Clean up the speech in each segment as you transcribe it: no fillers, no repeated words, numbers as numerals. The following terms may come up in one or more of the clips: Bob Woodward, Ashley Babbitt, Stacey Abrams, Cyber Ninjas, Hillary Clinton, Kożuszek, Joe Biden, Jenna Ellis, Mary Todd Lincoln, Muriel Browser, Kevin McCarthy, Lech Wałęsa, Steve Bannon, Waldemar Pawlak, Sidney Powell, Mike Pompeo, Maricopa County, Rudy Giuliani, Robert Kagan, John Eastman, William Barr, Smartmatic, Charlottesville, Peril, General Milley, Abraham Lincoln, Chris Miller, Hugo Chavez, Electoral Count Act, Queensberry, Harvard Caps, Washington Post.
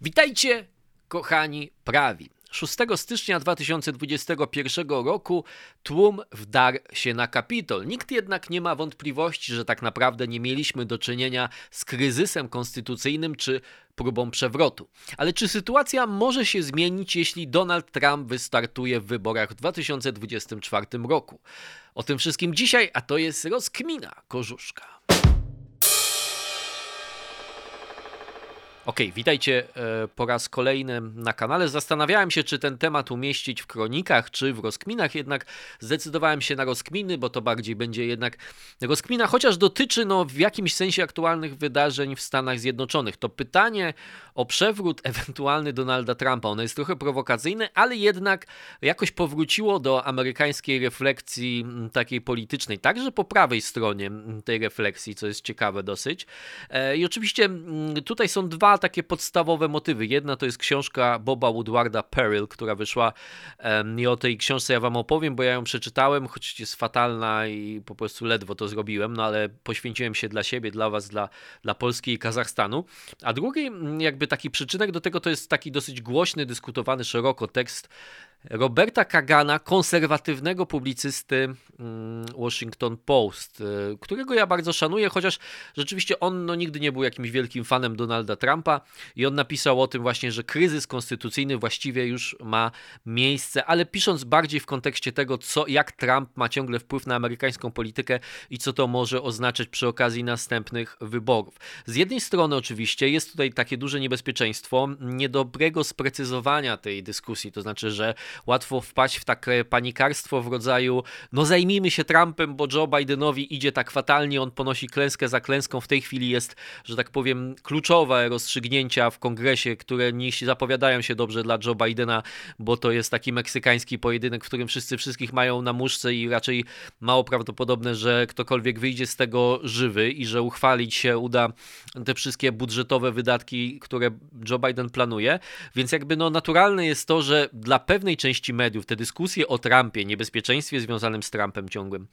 Witajcie, kochani prawi. 6 stycznia 2021 roku tłum wdarł się na Kapitol. Nikt jednak nie ma wątpliwości, że tak naprawdę nie mieliśmy do czynienia z kryzysem konstytucyjnym czy próbą przewrotu. Ale czy sytuacja może się zmienić, jeśli Donald Trump wystartuje w wyborach w 2024 roku? O tym wszystkim dzisiaj, a to jest rozkmina Kożuszka. Okej, witajcie po raz kolejny na kanale. Zastanawiałem się, czy ten temat umieścić w kronikach, czy w rozkminach, jednak zdecydowałem się na rozkminy, bo to bardziej będzie jednak rozkmina, chociaż dotyczy w jakimś sensie aktualnych wydarzeń w Stanach Zjednoczonych. To pytanie o przewrót ewentualny Donalda Trumpa, ono jest trochę prowokacyjne, ale jednak jakoś powróciło do amerykańskiej refleksji takiej politycznej, także po prawej stronie tej refleksji, co jest ciekawe dosyć. I oczywiście tutaj są dwa takie podstawowe motywy. Jedna to jest książka Boba Woodwarda Peril, która wyszła i o tej książce ja wam opowiem, bo ja ją przeczytałem, choć jest fatalna i po prostu ledwo to zrobiłem, ale poświęciłem się dla siebie, dla was, dla Polski i Kazachstanu. A drugi jakby taki przyczynek do tego to jest taki dosyć głośny, dyskutowany szeroko tekst Roberta Kagana, konserwatywnego publicysty Washington Post, którego ja bardzo szanuję, chociaż rzeczywiście on nigdy nie był jakimś wielkim fanem Donalda Trumpa i on napisał o tym właśnie, że kryzys konstytucyjny właściwie już ma miejsce, ale pisząc bardziej w kontekście tego, jak Trump ma ciągle wpływ na amerykańską politykę i co to może oznaczać przy okazji następnych wyborów. Z jednej strony oczywiście jest tutaj takie duże niebezpieczeństwo niedobrego sprecyzowania tej dyskusji, to znaczy, że łatwo wpaść w takie panikarstwo w rodzaju, zajmijmy się Trumpem, bo Joe Bidenowi idzie tak fatalnie, on ponosi klęskę za klęską, w tej chwili jest, że tak powiem, kluczowe rozstrzygnięcia w kongresie, które nie zapowiadają się dobrze dla Joe Bidena, bo to jest taki meksykański pojedynek, w którym wszyscy wszystkich mają na muszce i raczej mało prawdopodobne, że ktokolwiek wyjdzie z tego żywy i że uchwalić się uda te wszystkie budżetowe wydatki, które Joe Biden planuje, więc jakby naturalne jest to, że dla pewnej części mediów te dyskusje o Trumpie, niebezpieczeństwie związanym z Trumpem ciągłym,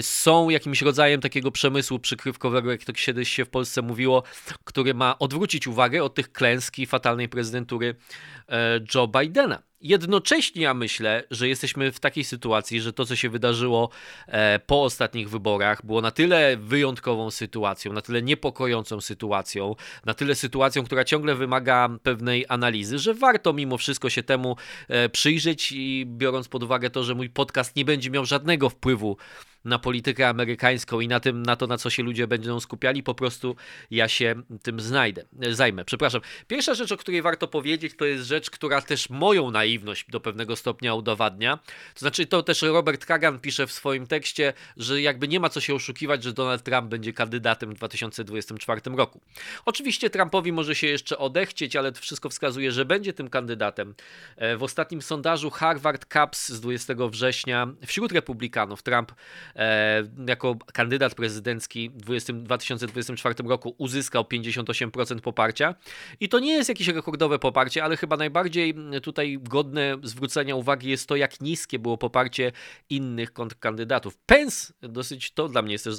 są jakimś rodzajem takiego przemysłu przykrywkowego, jak to kiedyś się w Polsce mówiło, który ma odwrócić uwagę od tych klęsk i fatalnej prezydentury Joe Bidena. Jednocześnie ja myślę, że jesteśmy w takiej sytuacji, że to, co się wydarzyło po ostatnich wyborach, było na tyle wyjątkową sytuacją, na tyle niepokojącą sytuacją, na tyle sytuacją, która ciągle wymaga pewnej analizy, że warto mimo wszystko się temu przyjrzeć i biorąc pod uwagę to, że mój podcast nie będzie miał żadnego wpływu na politykę amerykańską i na to, na co się ludzie będą skupiali, po prostu ja się tym zajmę. Pierwsza rzecz, o której warto powiedzieć, to jest rzecz, która też moją naiwność do pewnego stopnia udowadnia. To znaczy, to też Robert Kagan pisze w swoim tekście, że jakby nie ma co się oszukiwać, że Donald Trump będzie kandydatem w 2024 roku. Oczywiście Trumpowi może się jeszcze odechcieć, ale wszystko wskazuje, że będzie tym kandydatem. W ostatnim sondażu Harvard Caps z 20 września wśród republikanów Trump jako kandydat prezydencki w 2024 roku uzyskał 58% poparcia i to nie jest jakieś rekordowe poparcie, ale chyba najbardziej tutaj godne zwrócenia uwagi jest to, jak niskie było poparcie innych kontrkandydatów. Pence, to dla mnie jest też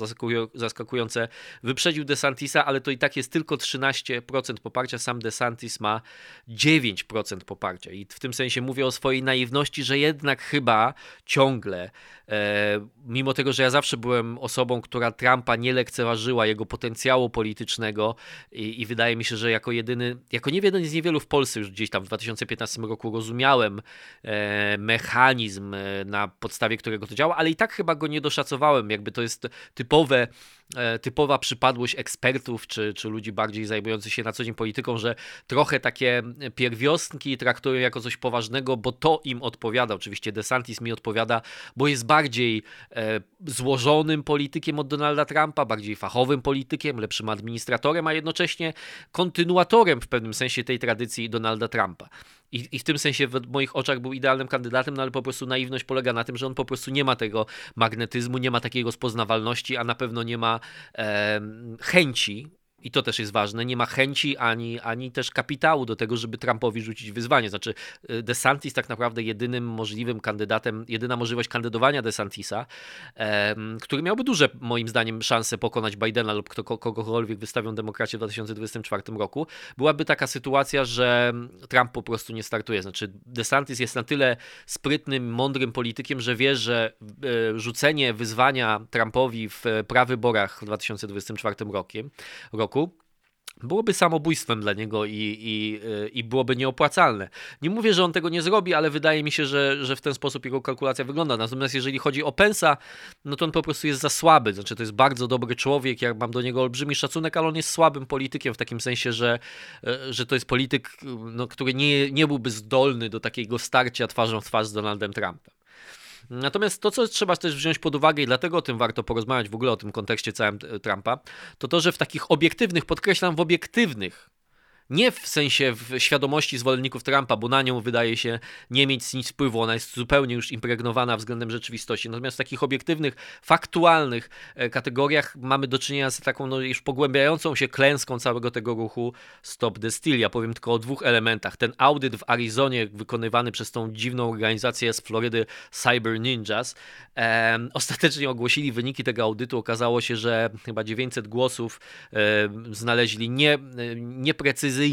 zaskakujące, wyprzedził DeSantisa, ale to i tak jest tylko 13% poparcia, sam DeSantis ma 9% poparcia i w tym sensie mówię o swojej naiwności, że jednak chyba ciągle, mimo tego, że ja zawsze byłem osobą, która Trumpa nie lekceważyła, jego potencjału politycznego i wydaje mi się, że jako jeden z niewielu w Polsce już gdzieś tam w 2015 roku rozumiałem mechanizm, na podstawie którego to działa, ale i tak chyba go nie doszacowałem, jakby to jest typowa przypadłość ekspertów czy ludzi bardziej zajmujących się na co dzień polityką, że trochę takie pierwiostki traktują jako coś poważnego, bo to im odpowiada. Oczywiście DeSantis mi odpowiada, bo jest bardziej złożonym politykiem od Donalda Trumpa, bardziej fachowym politykiem, lepszym administratorem, a jednocześnie kontynuatorem w pewnym sensie tej tradycji Donalda Trumpa. I w tym sensie w moich oczach był idealnym kandydatem, ale po prostu naiwność polega na tym, że on po prostu nie ma tego magnetyzmu, nie ma takiej rozpoznawalności, a na pewno nie ma chęci I to też jest ważne. Nie ma chęci ani też kapitału do tego, żeby Trumpowi rzucić wyzwanie. Znaczy DeSantis tak naprawdę jedynym możliwym kandydatem, jedyna możliwość kandydowania DeSantisa, który miałby duże, moim zdaniem, szanse pokonać Bidena lub kogokolwiek wystawią demokraci w 2024 roku, byłaby taka sytuacja, że Trump po prostu nie startuje. Znaczy DeSantis jest na tyle sprytnym, mądrym politykiem, że wie, że rzucenie wyzwania Trumpowi w prawyborach w 2024 roku byłoby samobójstwem dla niego i byłoby nieopłacalne. Nie mówię, że on tego nie zrobi, ale wydaje mi się, że w ten sposób jego kalkulacja wygląda. Natomiast jeżeli chodzi o Pence'a, no to on po prostu jest za słaby. Znaczy to jest bardzo dobry człowiek, ja mam do niego olbrzymi szacunek, ale on jest słabym politykiem w takim sensie, że to jest polityk, no, który nie byłby zdolny do takiego starcia twarzą w twarz z Donaldem Trumpem. Natomiast to, co trzeba też wziąć pod uwagę i dlatego o tym warto porozmawiać w ogóle o tym kontekście całym Trumpa, to, że w takich obiektywnych, podkreślam w obiektywnych, nie w sensie w świadomości zwolenników Trumpa, bo na nią wydaje się nie mieć nic wpływu, ona jest zupełnie już impregnowana względem rzeczywistości. Natomiast w takich obiektywnych, faktualnych kategoriach mamy do czynienia z taką no, już pogłębiającą się klęską całego tego ruchu Stop the Steal. Ja powiem tylko o dwóch elementach. Ten audyt w Arizonie wykonywany przez tą dziwną organizację z Florydy Cyber Ninjas. Ostatecznie ogłosili wyniki tego audytu. Okazało się, że chyba 900 głosów znaleźli nieprecyzyjnych,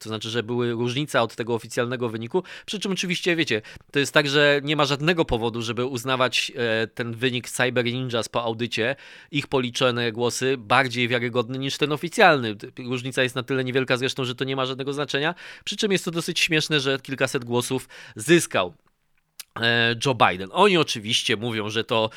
to znaczy, że były różnice od tego oficjalnego wyniku, przy czym oczywiście, wiecie, to jest tak, że nie ma żadnego powodu, żeby uznawać ten wynik Cyber Ninjas po audycie, ich policzone głosy bardziej wiarygodny niż ten oficjalny. Różnica jest na tyle niewielka zresztą, że to nie ma żadnego znaczenia, przy czym jest to dosyć śmieszne, że kilkaset głosów zyskał Joe Biden. Oni oczywiście mówią, że to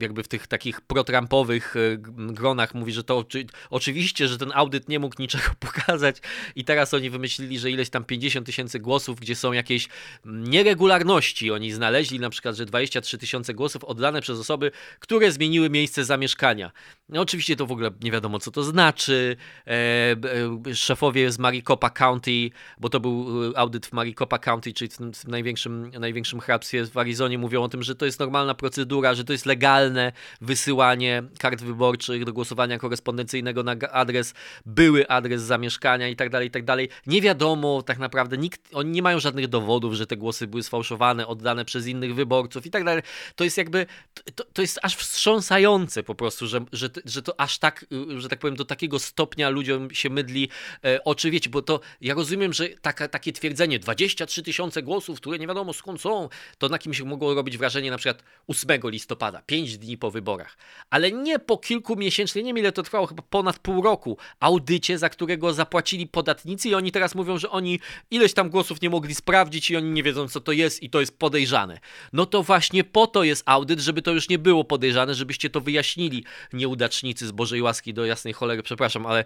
jakby w tych takich pro-Trumpowych gronach mówi, że to oczywiście, że ten audyt nie mógł niczego pokazać i teraz oni wymyślili, że ileś tam 50 000 głosów, gdzie są jakieś nieregularności. Oni znaleźli na przykład, że 23 000 głosów oddane przez osoby, które zmieniły miejsce zamieszkania. No, oczywiście to w ogóle nie wiadomo, co to znaczy. Szefowie z Maricopa County, bo to był audyt w Maricopa County, czyli w największym hrabstwie w Arizonie, mówią o tym, że to jest normalna procedura, że to jest legalne wysyłanie kart wyborczych do głosowania korespondencyjnego na były adres zamieszkania itd. Nie wiadomo tak naprawdę, oni nie mają żadnych dowodów, że te głosy były sfałszowane, oddane przez innych wyborców itd. To jest jakby, to jest aż wstrząsające po prostu, że to aż tak, że tak powiem, do takiego stopnia ludziom się mydli oczy, wiecie, bo to ja rozumiem, że takie twierdzenie 23 000 głosów, które nie wiadomo skąd są, to na kimś mogło robić wrażenie na przykład 8 listopada, 5 dni po wyborach, ale nie po kilkumiesięcznie, nie wiem ile to trwało, chyba ponad pół roku, audycie, za którego zapłacili podatnicy i oni teraz mówią, że oni ileś tam głosów nie mogli sprawdzić i oni nie wiedzą co to jest i to jest podejrzane. No to właśnie po to jest audyt, żeby to już nie było podejrzane, żebyście to wyjaśnili, nieudacznicy z Bożej łaski do jasnej cholery, przepraszam, ale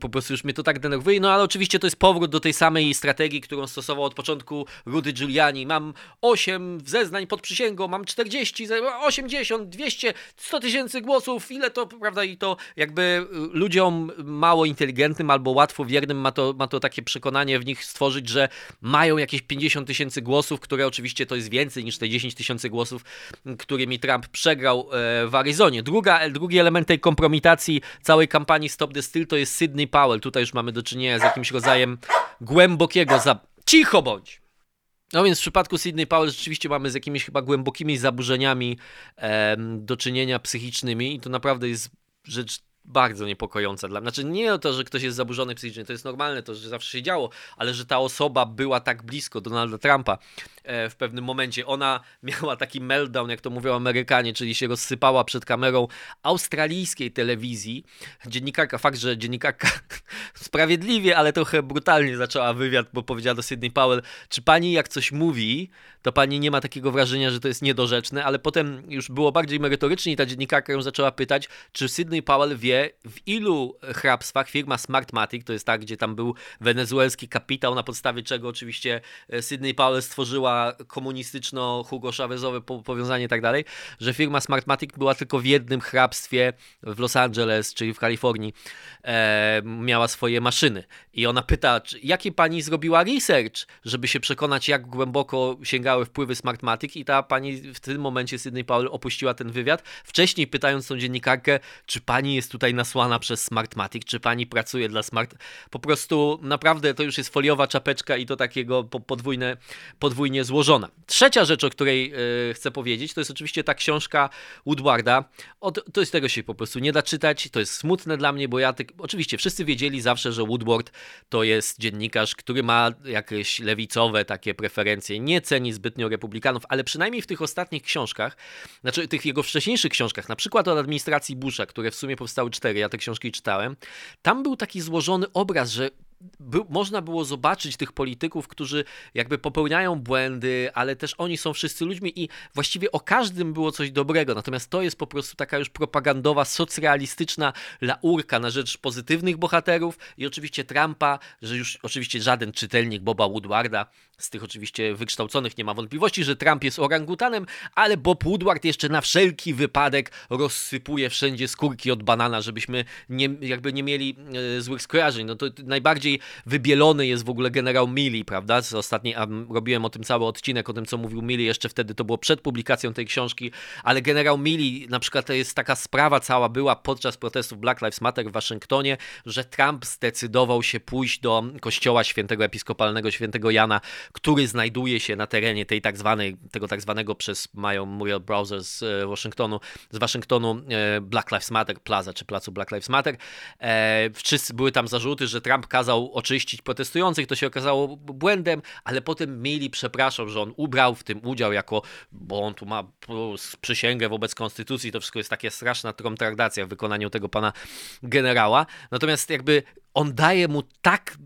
po prostu już mnie to tak denerwuje, no ale oczywiście to jest powrót do tej samej strategii, którą stosował od początku Rudy Giuliani. Mam 8 zeznań pod przysięgą, mam 40, 80, 200, 100 000 głosów, ile to, prawda, i to jakby ludziom mało inteligentnym albo łatwo wiernym ma to takie przekonanie w nich stworzyć, że mają jakieś 50 000 głosów, które oczywiście to jest więcej niż te 10 000 głosów, którymi Trump przegrał w Arizonie. Drugi element tej kompromitacji całej kampanii Stop the Steal to jest Sidney Powell. Tutaj już mamy do czynienia z jakimś rodzajem głębokiego Cicho bądź! No więc w przypadku Sidney Powell rzeczywiście mamy z jakimiś chyba głębokimi zaburzeniami do czynienia psychicznymi i to naprawdę jest rzecz bardzo niepokojąca dla mnie. Znaczy nie to, że ktoś jest zaburzony psychicznie, to jest normalne, to że zawsze się działo, ale że ta osoba była tak blisko Donalda Trumpa w pewnym momencie. Ona miała taki meltdown, jak to mówią Amerykanie, czyli się rozsypała przed kamerą australijskiej telewizji. Dziennikarka sprawiedliwie, ale trochę brutalnie zaczęła wywiad, bo powiedziała do Sidney Powell, czy pani jak coś mówi, to pani nie ma takiego wrażenia, że to jest niedorzeczne, ale potem już było bardziej merytorycznie i ta dziennikarka ją zaczęła pytać, czy Sidney Powell wie, w ilu hrabstwach firma Smartmatic, to jest ta, gdzie tam był wenezuelski kapitał, na podstawie czego oczywiście Sidney Powell stworzyła komunistyczno-Hugo Chavezowe powiązanie i tak dalej, że firma Smartmatic była tylko w jednym hrabstwie w Los Angeles, czyli w Kalifornii, miała swoje maszyny. I ona pyta, jaki pani zrobiła research, żeby się przekonać, jak głęboko sięgały wpływy Smartmatic i ta pani w tym momencie, Sidney Powell, opuściła ten wywiad, wcześniej pytając tą dziennikarkę, czy pani jest tu tutaj nasłana przez Smartmatic, czy pani pracuje dla po prostu naprawdę to już jest foliowa czapeczka i to takiego podwójnie złożona. Trzecia rzecz, o której chcę powiedzieć, to jest oczywiście ta książka Woodwarda. To jest tego się po prostu nie da czytać, to jest smutne dla mnie, bo ja oczywiście wszyscy wiedzieli zawsze, że Woodward to jest dziennikarz, który ma jakieś lewicowe takie preferencje, nie ceni zbytnio republikanów, ale przynajmniej w tych ostatnich książkach, znaczy tych jego wcześniejszych książkach, na przykład od administracji Busha, które w sumie powstały 4, ja te książki czytałem, tam był taki złożony obraz, że można było zobaczyć tych polityków, którzy jakby popełniają błędy, ale też oni są wszyscy ludźmi i właściwie o każdym było coś dobrego. Natomiast to jest po prostu taka już propagandowa, socrealistyczna laurka na rzecz pozytywnych bohaterów i oczywiście Trumpa, że już oczywiście żaden czytelnik Boba Woodwarda z tych oczywiście wykształconych nie ma wątpliwości, że Trump jest orangutanem, ale Bob Woodward jeszcze na wszelki wypadek rozsypuje wszędzie skórki od banana, żebyśmy nie mieli złych skojarzeń. No to najbardziej wybielony jest w ogóle generał Milley, prawda? Robiłem o tym cały odcinek, o tym co mówił Milley, jeszcze wtedy to było przed publikacją tej książki, ale generał Milley, na przykład to jest taka sprawa cała była podczas protestów Black Lives Matter w Waszyngtonie, że Trump zdecydował się pójść do kościoła świętego episkopalnego, świętego Jana, który znajduje się na terenie tej tak zwanej, tego tak zwanego przez Muriel Browser z Waszyngtonu Black Lives Matter Plaza, czy placu Black Lives Matter. Wszyscy były tam zarzuty, że Trump kazał oczyścić protestujących, to się okazało błędem, ale potem Milley przepraszał, że on ubrał w tym udział bo on tu ma przysięgę wobec konstytucji, to wszystko jest takie straszna tromtardacja w wykonaniu tego pana generała, natomiast jakby on daje mu tak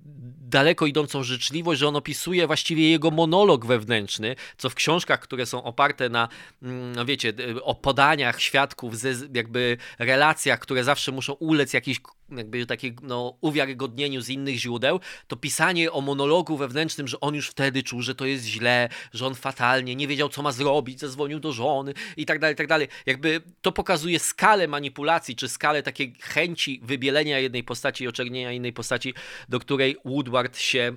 daleko idącą życzliwość, że on opisuje właściwie jego monolog wewnętrzny, co w książkach, które są oparte na, o podaniach świadków, jakby relacjach, które zawsze muszą ulec jakiejś uwiarygodnieniu z innych źródeł, to pisanie o monologu wewnętrznym, że on już wtedy czuł, że to jest źle, że on fatalnie, nie wiedział co ma zrobić, zadzwonił do żony i tak dalej, jakby to pokazuje skalę manipulacji, czy skalę takiej chęci wybielenia jednej postaci i oczernienia innej postaci, do której Woodward się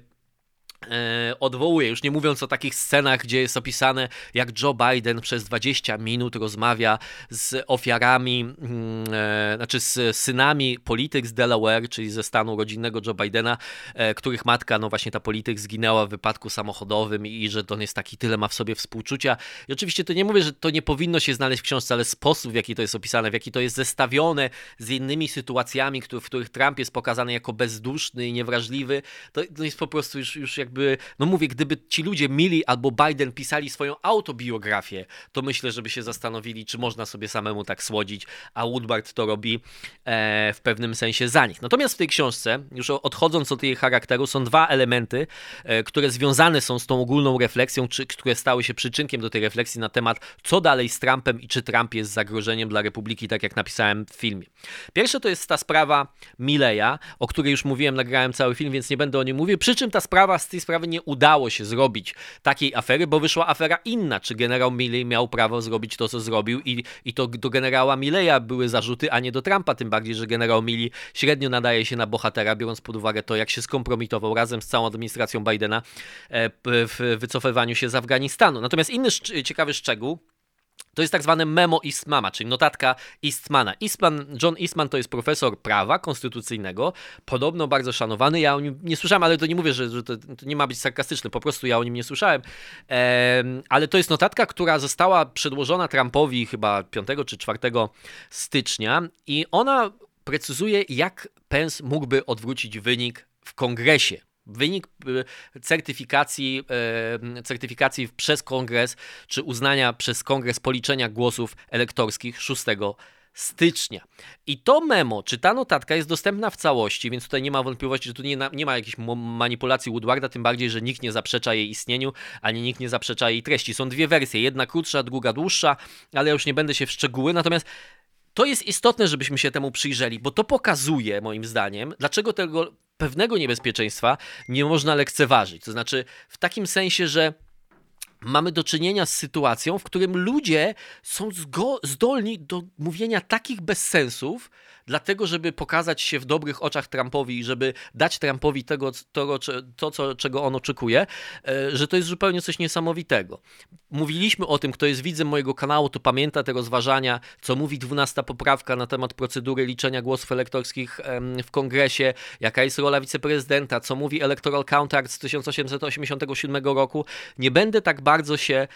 odwołuje, już nie mówiąc o takich scenach, gdzie jest opisane, jak Joe Biden przez 20 minut rozmawia z ofiarami, znaczy z synami polityk z Delaware, czyli ze stanu rodzinnego Joe Bidena, których matka, no właśnie ta polityk, zginęła w wypadku samochodowym i że on jest taki, tyle ma w sobie współczucia. I oczywiście to nie mówię, że to nie powinno się znaleźć w książce, ale sposób, w jaki to jest opisane, w jaki to jest zestawione z innymi sytuacjami, w których Trump jest pokazany jako bezduszny i niewrażliwy, to jest po prostu już gdyby ci ludzie Milley albo Biden pisali swoją autobiografię, to myślę, żeby się zastanowili, czy można sobie samemu tak słodzić, a Woodward to robi w pewnym sensie za nich. Natomiast w tej książce, już odchodząc od jej charakteru, są dwa elementy, które związane są z tą ogólną refleksją, które stały się przyczynkiem do tej refleksji na temat, co dalej z Trumpem i czy Trump jest zagrożeniem dla Republiki, tak jak napisałem w filmie. Pierwsze to jest ta sprawa Milleya, o której już mówiłem, nagrałem cały film, więc nie będę o nim mówił, przy czym ta sprawa z tej sprawy nie udało się zrobić takiej afery, bo wyszła afera inna, czy generał Milley miał prawo zrobić to, co zrobił i to do generała Milleya były zarzuty, a nie do Trumpa, tym bardziej, że generał Milley średnio nadaje się na bohatera, biorąc pod uwagę to, jak się skompromitował razem z całą administracją Bidena w wycofywaniu się z Afganistanu. Natomiast inny ciekawy szczegół, to jest tak zwane memo Eastmana, czyli notatka Eastmana. John Eastman to jest profesor prawa konstytucyjnego, podobno bardzo szanowany. Ja o nim nie słyszałem, ale to nie mówię, że to nie ma być sarkastyczne, po prostu ja o nim nie słyszałem. Ale to jest notatka, która została przedłożona Trumpowi chyba 5 czy 4 stycznia i ona precyzuje, jak Pence mógłby odwrócić wynik w Kongresie. Wynik certyfikacji przez Kongres, czy uznania przez Kongres policzenia głosów elektorskich 6 stycznia. I to memo, czy ta notatka jest dostępna w całości, więc tutaj nie ma wątpliwości, że tu nie ma jakichś manipulacji Woodwarda, tym bardziej, że nikt nie zaprzecza jej istnieniu, ani nikt nie zaprzecza jej treści. Są dwie wersje, jedna krótsza, druga dłuższa, ale ja już nie będę się w szczegóły, natomiast to jest istotne, żebyśmy się temu przyjrzeli, bo to pokazuje, moim zdaniem, dlaczego tego pewnego niebezpieczeństwa nie można lekceważyć. To znaczy w takim sensie, że mamy do czynienia z sytuacją, w którym ludzie są zdolni do mówienia takich bezsensów, dlatego żeby pokazać się w dobrych oczach Trumpowi i żeby dać Trumpowi czego on oczekuje, że to jest zupełnie coś niesamowitego. Mówiliśmy o tym, kto jest widzem mojego kanału, to pamięta te rozważania, co mówi 12. poprawka na temat procedury liczenia głosów elektorskich w Kongresie, jaka jest rola wiceprezydenta, co mówi Electoral Count Act z 1887 roku. Nie będę tak bardzo się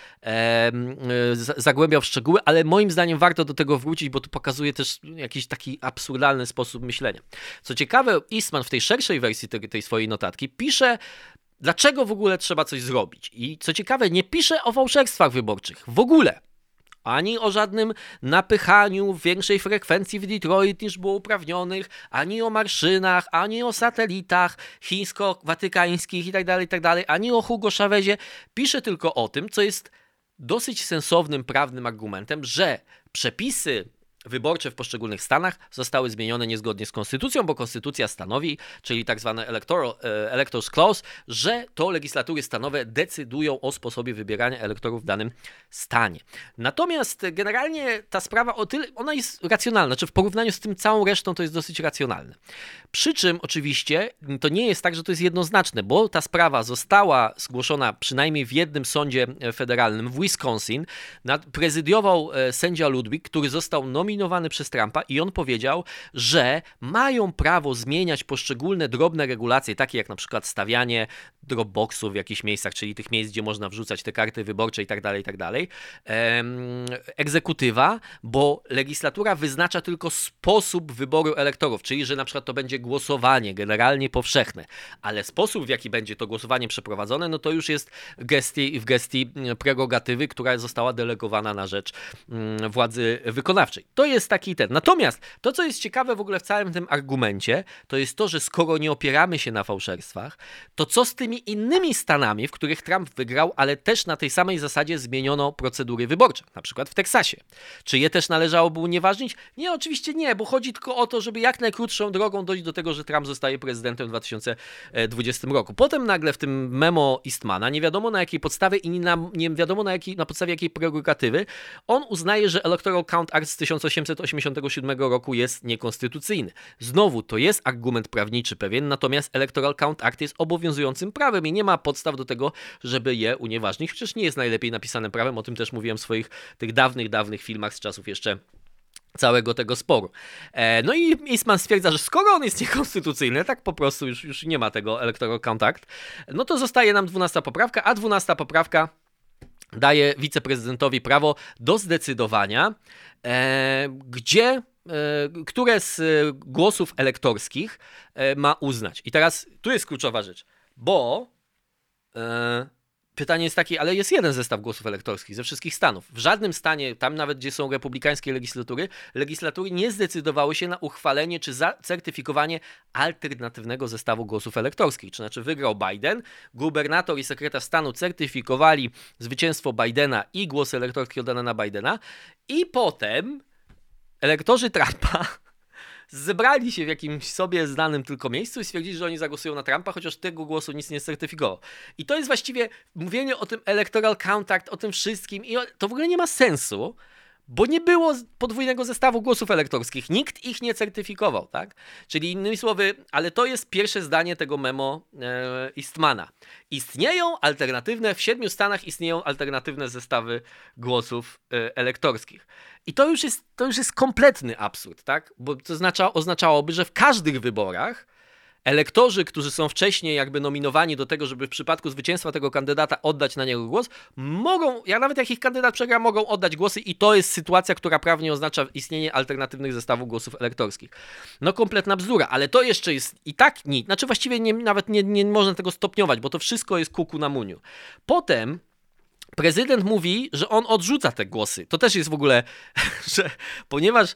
zagłębiał w szczegóły, ale moim zdaniem warto do tego wrócić, bo to pokazuje też jakiś taki absurdalny sposób myślenia. Co ciekawe, Eastman w tej szerszej wersji tej swojej notatki pisze, dlaczego w ogóle trzeba coś zrobić. I co ciekawe, nie pisze o fałszerstwach wyborczych w ogóle. Ani o żadnym napychaniu większej frekwencji w Detroit niż było uprawnionych, ani o marszynach, ani o satelitach chińsko-watykańskich itd., ani o Hugo Chavezie. Pisze tylko o tym, co jest dosyć sensownym prawnym argumentem, że przepisy wyborcze w poszczególnych stanach zostały zmienione niezgodnie z konstytucją, bo konstytucja stanowi, czyli tak zwane electors clause, że to legislatury stanowe decydują o sposobie wybierania elektorów w danym stanie. Natomiast generalnie ta sprawa o tyle, ona jest racjonalna, czy w porównaniu z tym całą resztą to jest dosyć racjonalne. Przy czym oczywiście to nie jest tak, że to jest jednoznaczne, bo ta sprawa została zgłoszona przynajmniej w jednym sądzie federalnym w Wisconsin. Prezydiował sędzia Ludwig, który został nominowany przez Trumpa i on powiedział, że mają prawo zmieniać poszczególne drobne regulacje, takie jak na przykład stawianie dropboxów w jakichś miejscach, czyli tych miejsc, gdzie można wrzucać te karty wyborcze itd., egzekutywa, bo legislatura wyznacza tylko sposób wyboru elektorów, czyli że na przykład to będzie głosowanie generalnie powszechne, ale sposób, w jaki będzie to głosowanie przeprowadzone, no to już jest w gestii prerogatywy, która została delegowana na rzecz władzy wykonawczej. To jest taki ten. Natomiast to, co jest ciekawe w ogóle w całym tym argumencie, to jest to, że skoro nie opieramy się na fałszerstwach, to co z tymi innymi stanami, w których Trump wygrał, ale też na tej samej zasadzie zmieniono procedury wyborcze, na przykład w Teksasie. Czy je też należałoby unieważnić? Nie, oczywiście nie, bo chodzi tylko o to, żeby jak najkrótszą drogą dojść do tego, że Trump zostaje prezydentem w 2020 roku. Potem nagle w tym memo Eastmana, nie wiadomo na jakiej podstawie i nie wiadomo na podstawie jakiej prerogatywy, on uznaje, że Electoral Count Act z 1887 roku jest niekonstytucyjny. Znowu, to jest argument prawniczy pewien, natomiast Electoral Count Act jest obowiązującym prawem i nie ma podstaw do tego, żeby je unieważnić. Przecież nie jest najlepiej napisanym prawem, o tym też mówiłem w swoich tych dawnych filmach z czasów jeszcze całego tego sporu. No i Eastman stwierdza, że skoro on jest niekonstytucyjny, tak po prostu już nie ma tego Electoral Count Act, no to zostaje nam 12. poprawka, a 12. poprawka daje wiceprezydentowi prawo do zdecydowania, które z głosów elektorskich ma uznać. I teraz tu jest kluczowa rzecz, bo pytanie jest takie, ale jest jeden zestaw głosów elektorskich ze wszystkich stanów. W żadnym stanie, tam nawet gdzie są republikańskie legislatury nie zdecydowały się na uchwalenie czy certyfikowanie alternatywnego zestawu głosów elektorskich. To znaczy wygrał Biden, gubernator i sekretarz stanu certyfikowali zwycięstwo Bidena i głosy elektorskie oddane na Bidena i potem elektorzy Trumpa zebrali się w jakimś sobie znanym tylko miejscu i stwierdzili, że oni zagłosują na Trumpa, chociaż tego głosu nic nie certyfikował. I to jest właściwie mówienie o tym Electoral Count Act, o tym wszystkim i to w ogóle nie ma sensu, bo nie było podwójnego zestawu głosów elektorskich. Nikt ich nie certyfikował, tak? Czyli innymi słowy, ale to jest pierwsze zdanie tego memo Eastmana. W 7 stanach istnieją alternatywne zestawy głosów elektorskich. I to już jest kompletny absurd, tak? Bo to oznaczałoby, że w każdych wyborach elektorzy, którzy są wcześniej jakby nominowani do tego, żeby w przypadku zwycięstwa tego kandydata oddać na niego głos, mogą, nawet jak ich kandydat przegra, mogą oddać głosy i to jest sytuacja, która prawnie oznacza istnienie alternatywnych zestawów głosów elektorskich. No kompletna bzdura, ale to jeszcze jest i tak nic. Znaczy właściwie nie można tego stopniować, bo to wszystko jest kuku na muniu. Potem prezydent mówi, że on odrzuca te głosy. To też jest w ogóle, że ponieważ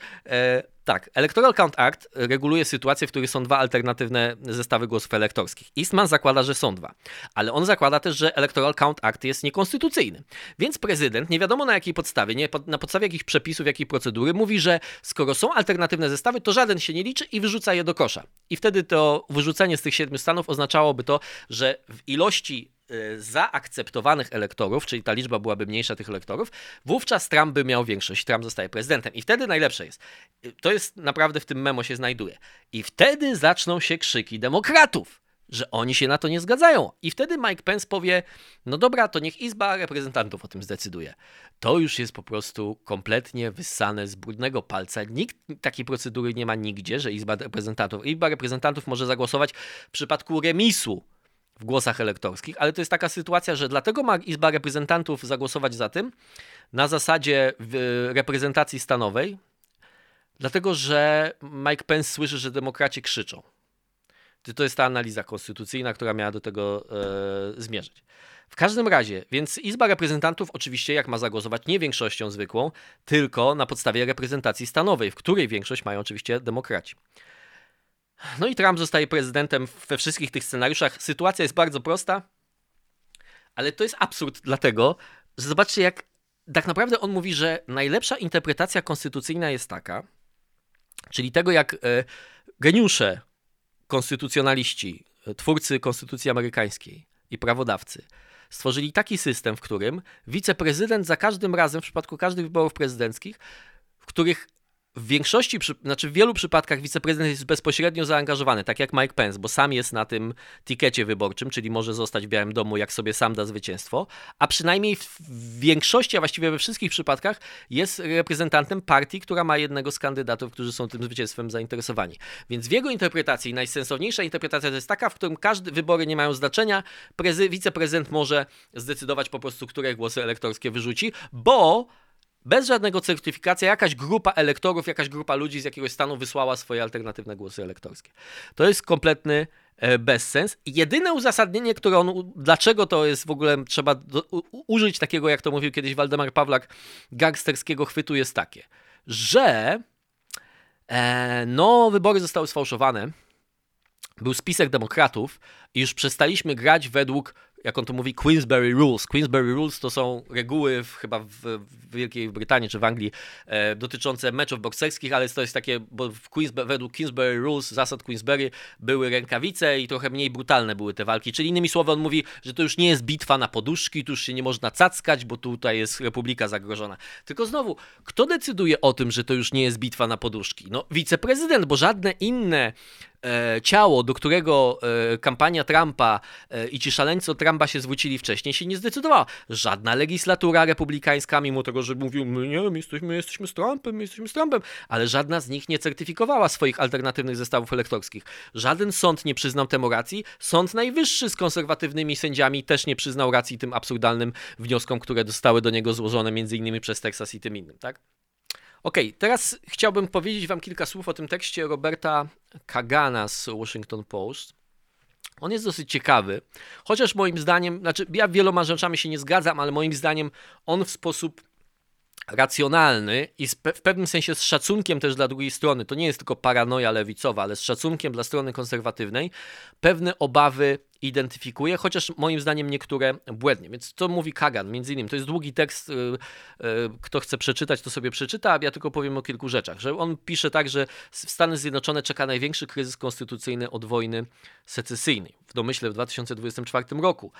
Electoral Count Act reguluje sytuację, w której są dwa alternatywne zestawy głosów elektorskich. Eastman zakłada, że są dwa, ale on zakłada też, że Electoral Count Act jest niekonstytucyjny. Więc prezydent, nie wiadomo na jakiej podstawie, na podstawie jakich przepisów, jakiej procedury, mówi, że skoro są alternatywne zestawy, to żaden się nie liczy i wyrzuca je do kosza. I wtedy to wyrzucenie z tych 7 stanów oznaczałoby to, że w ilości zaakceptowanych elektorów, czyli ta liczba byłaby mniejsza tych elektorów, wówczas Trump by miał większość, Trump zostaje prezydentem. I wtedy najlepsze jest, to jest naprawdę w tym memo się znajduje, i wtedy zaczną się krzyki demokratów, że oni się na to nie zgadzają. I wtedy Mike Pence powie, no dobra, to niech Izba Reprezentantów o tym zdecyduje. To już jest po prostu kompletnie wyssane z brudnego palca. Nikt takiej procedury nie ma nigdzie, że Izba Reprezentantów może zagłosować w przypadku remisu w głosach elektorskich, ale to jest taka sytuacja, że dlatego ma Izba Reprezentantów zagłosować za tym na zasadzie reprezentacji stanowej, dlatego że Mike Pence słyszy, że demokraci krzyczą. To jest ta analiza konstytucyjna, która miała do tego zmierzyć. W każdym razie, więc Izba Reprezentantów oczywiście jak ma zagłosować nie większością zwykłą, tylko na podstawie reprezentacji stanowej, w której większość mają oczywiście demokraci. No i Trump zostaje prezydentem we wszystkich tych scenariuszach. Sytuacja jest bardzo prosta, ale to jest absurd dlatego, że zobaczcie jak tak naprawdę on mówi, że najlepsza interpretacja konstytucyjna jest taka, czyli tego jak geniusze, konstytucjonaliści, twórcy Konstytucji Amerykańskiej i prawodawcy stworzyli taki system, w którym wiceprezydent za każdym razem, w przypadku każdych wyborów prezydenckich, w których w większości, znaczy w wielu przypadkach wiceprezydent jest bezpośrednio zaangażowany, tak jak Mike Pence, bo sam jest na tym tikecie wyborczym, czyli może zostać w Białym Domu, jak sobie sam da zwycięstwo, a przynajmniej w większości, a właściwie we wszystkich przypadkach jest reprezentantem partii, która ma jednego z kandydatów, którzy są tym zwycięstwem zainteresowani. Więc w jego interpretacji najsensowniejsza interpretacja to jest taka, w którym każde wybory nie mają znaczenia, wiceprezydent może zdecydować po prostu, które głosy elektorskie wyrzuci, bo bez żadnego certyfikacji jakaś grupa elektorów, jakaś grupa ludzi z jakiegoś stanu wysłała swoje alternatywne głosy elektorskie. To jest kompletny bezsens. Jedyne uzasadnienie, które on, dlaczego to jest w ogóle, trzeba użyć takiego, jak to mówił kiedyś Waldemar Pawlak, gangsterskiego chwytu jest takie, że wybory zostały sfałszowane, był spisek demokratów i już przestaliśmy grać według, jak on to mówi, Queensberry Rules. Queensberry Rules to są reguły w Wielkiej Brytanii czy w Anglii dotyczące meczów bokserskich, ale to jest takie, bo według Queensberry Rules, zasad Queensberry, były rękawice i trochę mniej brutalne były te walki. Czyli innymi słowy on mówi, że to już nie jest bitwa na poduszki, tu już się nie można cackać, bo tutaj jest republika zagrożona. Tylko znowu, kto decyduje o tym, że to już nie jest bitwa na poduszki? No wiceprezydent, bo żadne inne ciało, do którego kampania Trumpa i ci szaleńcy od Trumpa się zwrócili wcześniej, się nie zdecydowała. Żadna legislatura republikańska, mimo tego, że mówił, my jesteśmy z Trumpem, ale żadna z nich nie certyfikowała swoich alternatywnych zestawów elektorskich. Żaden sąd nie przyznał temu racji. Sąd Najwyższy z konserwatywnymi sędziami też nie przyznał racji tym absurdalnym wnioskom, które zostały do niego złożone między innymi przez Teksas i tym innym, tak? Okej, teraz chciałbym powiedzieć wam kilka słów o tym tekście Roberta Kagana z Washington Post. On jest dosyć ciekawy, chociaż moim zdaniem, znaczy ja wieloma rzeczami się nie zgadzam, ale moim zdaniem on w sposób racjonalny i w pewnym sensie z szacunkiem też dla drugiej strony, to nie jest tylko paranoja lewicowa, ale z szacunkiem dla strony konserwatywnej, pewne obawy identyfikuje, chociaż moim zdaniem niektóre błędnie. Więc co mówi Kagan? Między innymi to jest długi tekst, kto chce przeczytać, to sobie przeczyta, a ja tylko powiem o kilku rzeczach. Że on pisze tak, że Stany Zjednoczone czeka największy kryzys konstytucyjny od wojny secesyjnej. W domyśle w 2024 roku.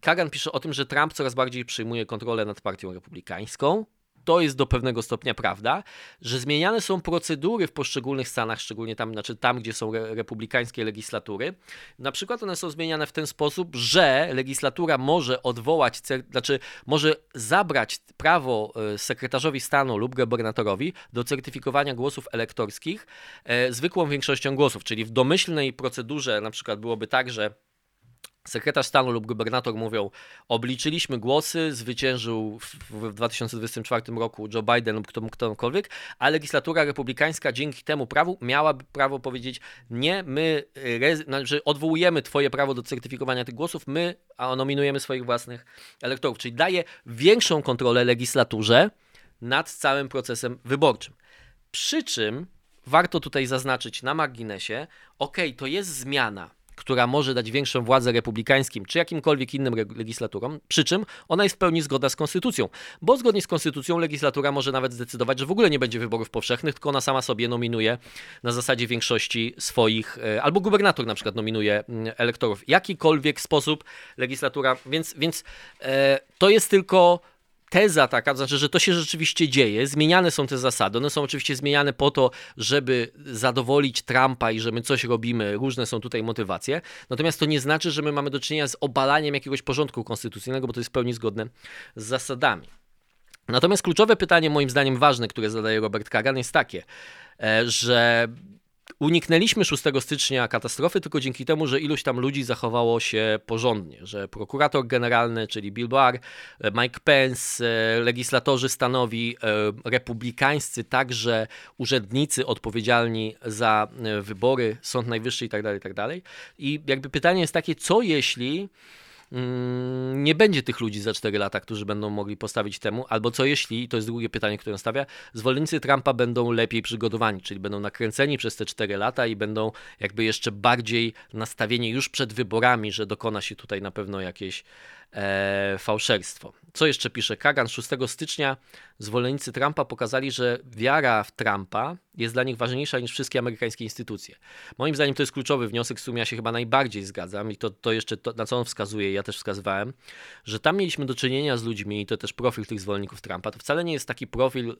Kagan pisze o tym, że Trump coraz bardziej przyjmuje kontrolę nad partią republikańską. To jest do pewnego stopnia prawda, że zmieniane są procedury w poszczególnych stanach, szczególnie tam, znaczy tam, gdzie są republikańskie legislatury. Na przykład one są zmieniane w ten sposób, że legislatura może odwołać, znaczy może zabrać prawo sekretarzowi stanu lub gubernatorowi do certyfikowania głosów elektorskich zwykłą większością głosów, czyli w domyślnej procedurze na przykład byłoby tak, że sekretarz stanu lub gubernator mówią, obliczyliśmy głosy, zwyciężył w 2024 roku Joe Biden lub ktokolwiek, a legislatura republikańska dzięki temu prawu miałaby prawo powiedzieć, nie, my odwołujemy twoje prawo do certyfikowania tych głosów, my nominujemy swoich własnych elektorów, czyli daje większą kontrolę legislaturze nad całym procesem wyborczym. Przy czym warto tutaj zaznaczyć na marginesie, to jest zmiana, która może dać większą władzę republikańskim czy jakimkolwiek innym legislaturom, przy czym ona jest w pełni zgodna z konstytucją, bo zgodnie z konstytucją legislatura może nawet zdecydować, że w ogóle nie będzie wyborów powszechnych, tylko ona sama sobie nominuje na zasadzie większości swoich, albo gubernator na przykład nominuje elektorów. Jakikolwiek sposób legislatura, więc to jest tylko teza taka, to znaczy, że to się rzeczywiście dzieje, zmieniane są te zasady, one są oczywiście zmieniane po to, żeby zadowolić Trumpa i że my coś robimy, różne są tutaj motywacje, natomiast to nie znaczy, że my mamy do czynienia z obalaniem jakiegoś porządku konstytucyjnego, bo to jest w pełni zgodne z zasadami. Natomiast kluczowe pytanie, moim zdaniem ważne, które zadaje Robert Kagan, jest takie, że uniknęliśmy 6 stycznia katastrofy tylko dzięki temu, że iluś tam ludzi zachowało się porządnie, że prokurator generalny, czyli Bill Barr, Mike Pence, legislatorzy stanowi, republikańscy, także urzędnicy odpowiedzialni za wybory, Sąd Najwyższy itd. I jakby pytanie jest takie, co jeśli nie będzie tych ludzi za 4 lata, którzy będą mogli postawić temu, albo co jeśli, to jest drugie pytanie, które on stawia, zwolennicy Trumpa będą lepiej przygotowani, czyli będą nakręceni przez te 4 lata i będą jakby jeszcze bardziej nastawieni już przed wyborami, że dokona się tutaj na pewno jakieś fałszerstwo. Co jeszcze pisze Kagan? 6 stycznia zwolennicy Trumpa pokazali, że wiara w Trumpa jest dla nich ważniejsza niż wszystkie amerykańskie instytucje. Moim zdaniem to jest kluczowy wniosek, z którym ja się chyba najbardziej zgadzam i to jeszcze na co on wskazuje, ja też wskazywałem, że tam mieliśmy do czynienia z ludźmi i to też profil tych zwolenników Trumpa, to wcale nie jest taki profil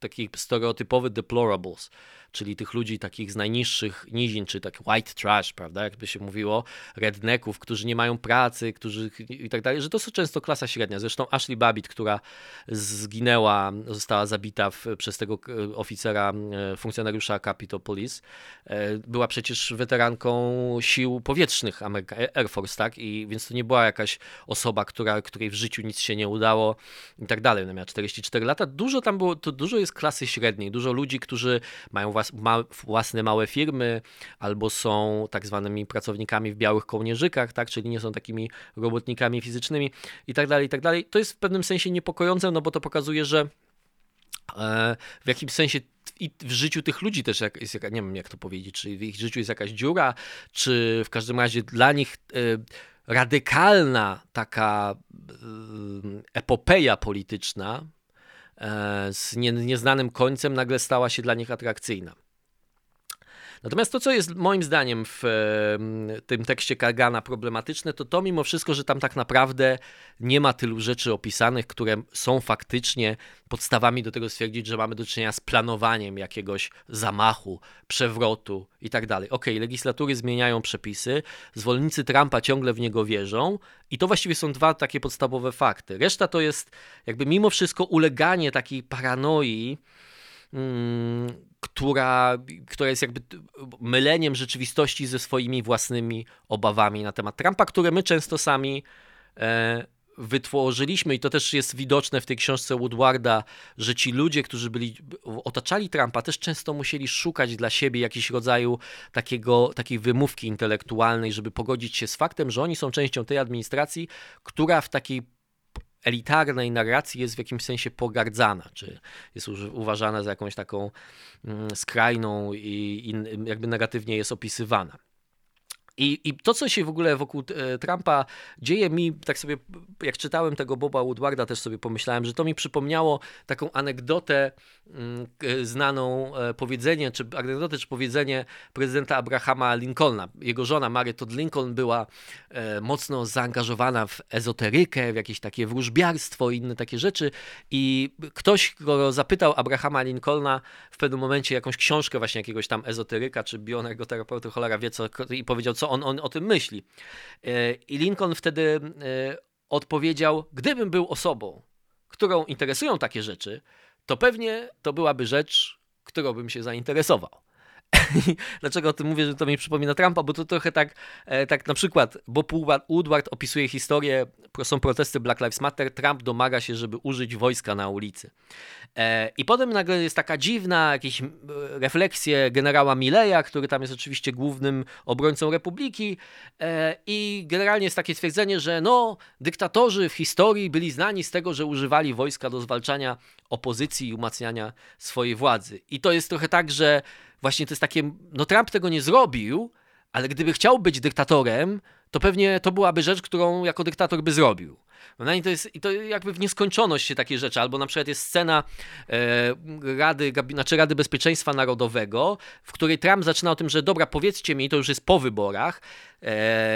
taki stereotypowy deplorables, czyli tych ludzi takich z najniższych nizin, czy tak white trash, prawda, jakby się mówiło, rednecków, którzy nie mają pracy, którzy i tak dalej, że to są często klasa średnia. Zresztą Ashley Babbitt, która zginęła, została zabita przez tego oficera, funkcjonariusza Capitol Police, była przecież weteranką sił powietrznych Air Force, tak? I więc to nie była jakaś osoba, której w życiu nic się nie udało i tak dalej. Ona miała 44 lata. Dużo tam było, to dużo jest klasy średniej, dużo ludzi, którzy mają własne małe firmy albo są tak zwanymi pracownikami w białych kołnierzykach, tak? Czyli nie są takimi robotnikami fizycznymi i tak dalej, i tak dalej. To jest w pewnym sensie niepokojące, no bo to pokazuje, że w jakimś sensie i w życiu tych ludzi też jest, nie wiem jak to powiedzieć, czy w ich życiu jest jakaś dziura, czy w każdym razie dla nich radykalna taka epopeja polityczna z nieznanym końcem nagle stała się dla nich atrakcyjna. Natomiast to, co jest moim zdaniem w tym tekście Kagana problematyczne, to mimo wszystko, że tam tak naprawdę nie ma tylu rzeczy opisanych, które są faktycznie podstawami do tego stwierdzić, że mamy do czynienia z planowaniem jakiegoś zamachu, przewrotu i tak dalej. Okej, legislatury zmieniają przepisy, zwolennicy Trumpa ciągle w niego wierzą i to właściwie są 2 takie podstawowe fakty. Reszta to jest jakby mimo wszystko uleganie takiej paranoi, która jest jakby myleniem rzeczywistości ze swoimi własnymi obawami na temat Trumpa, które my często sami wytworzyliśmy i to też jest widoczne w tej książce Woodwarda, że ci ludzie, którzy otaczali Trumpa, też często musieli szukać dla siebie jakiś rodzaju takiej wymówki intelektualnej, żeby pogodzić się z faktem, że oni są częścią tej administracji, która w takiej elitarnej narracji jest w jakimś sensie pogardzana, czy jest uważana za jakąś taką skrajną i jakby negatywnie jest opisywana. I to, co się w ogóle wokół Trumpa dzieje, mi tak sobie, jak czytałem tego Boba Woodwarda, też sobie pomyślałem, że to mi przypomniało taką anegdotę znaną, powiedzenie prezydenta Abrahama Lincolna. Jego żona Mary Todd Lincoln była mocno zaangażowana w ezoterykę, w jakieś takie wróżbiarstwo i inne takie rzeczy i ktoś go zapytał Abrahama Lincolna w pewnym momencie jakąś książkę właśnie jakiegoś tam ezoteryka czy bioenergoterapeuty, cholera wie co, i powiedział, co on o tym myśli. I Lincoln wtedy odpowiedział, gdybym był osobą, którą interesują takie rzeczy, to pewnie to byłaby rzecz, którą bym się zainteresował. Dlaczego o tym mówię, że to mi przypomina Trumpa? Bo to trochę tak na przykład Bob Woodward opisuje historię, są protesty Black Lives Matter, Trump domaga się, żeby użyć wojska na ulicy. I potem nagle jest taka dziwna jakieś refleksje generała Milleya, który tam jest oczywiście głównym obrońcą Republiki i generalnie jest takie stwierdzenie, że dyktatorzy w historii byli znani z tego, że używali wojska do zwalczania opozycji i umacniania swojej władzy. I to jest trochę tak, że właśnie to jest takie, Trump tego nie zrobił, ale gdyby chciał być dyktatorem, to pewnie to byłaby rzecz, którą jako dyktator by zrobił. I to jest, i to jakby w nieskończoność się takie rzeczy, albo na przykład jest scena Rady Bezpieczeństwa Narodowego, w której Trump zaczyna o tym, że dobra, powiedzcie mi, to już jest po wyborach,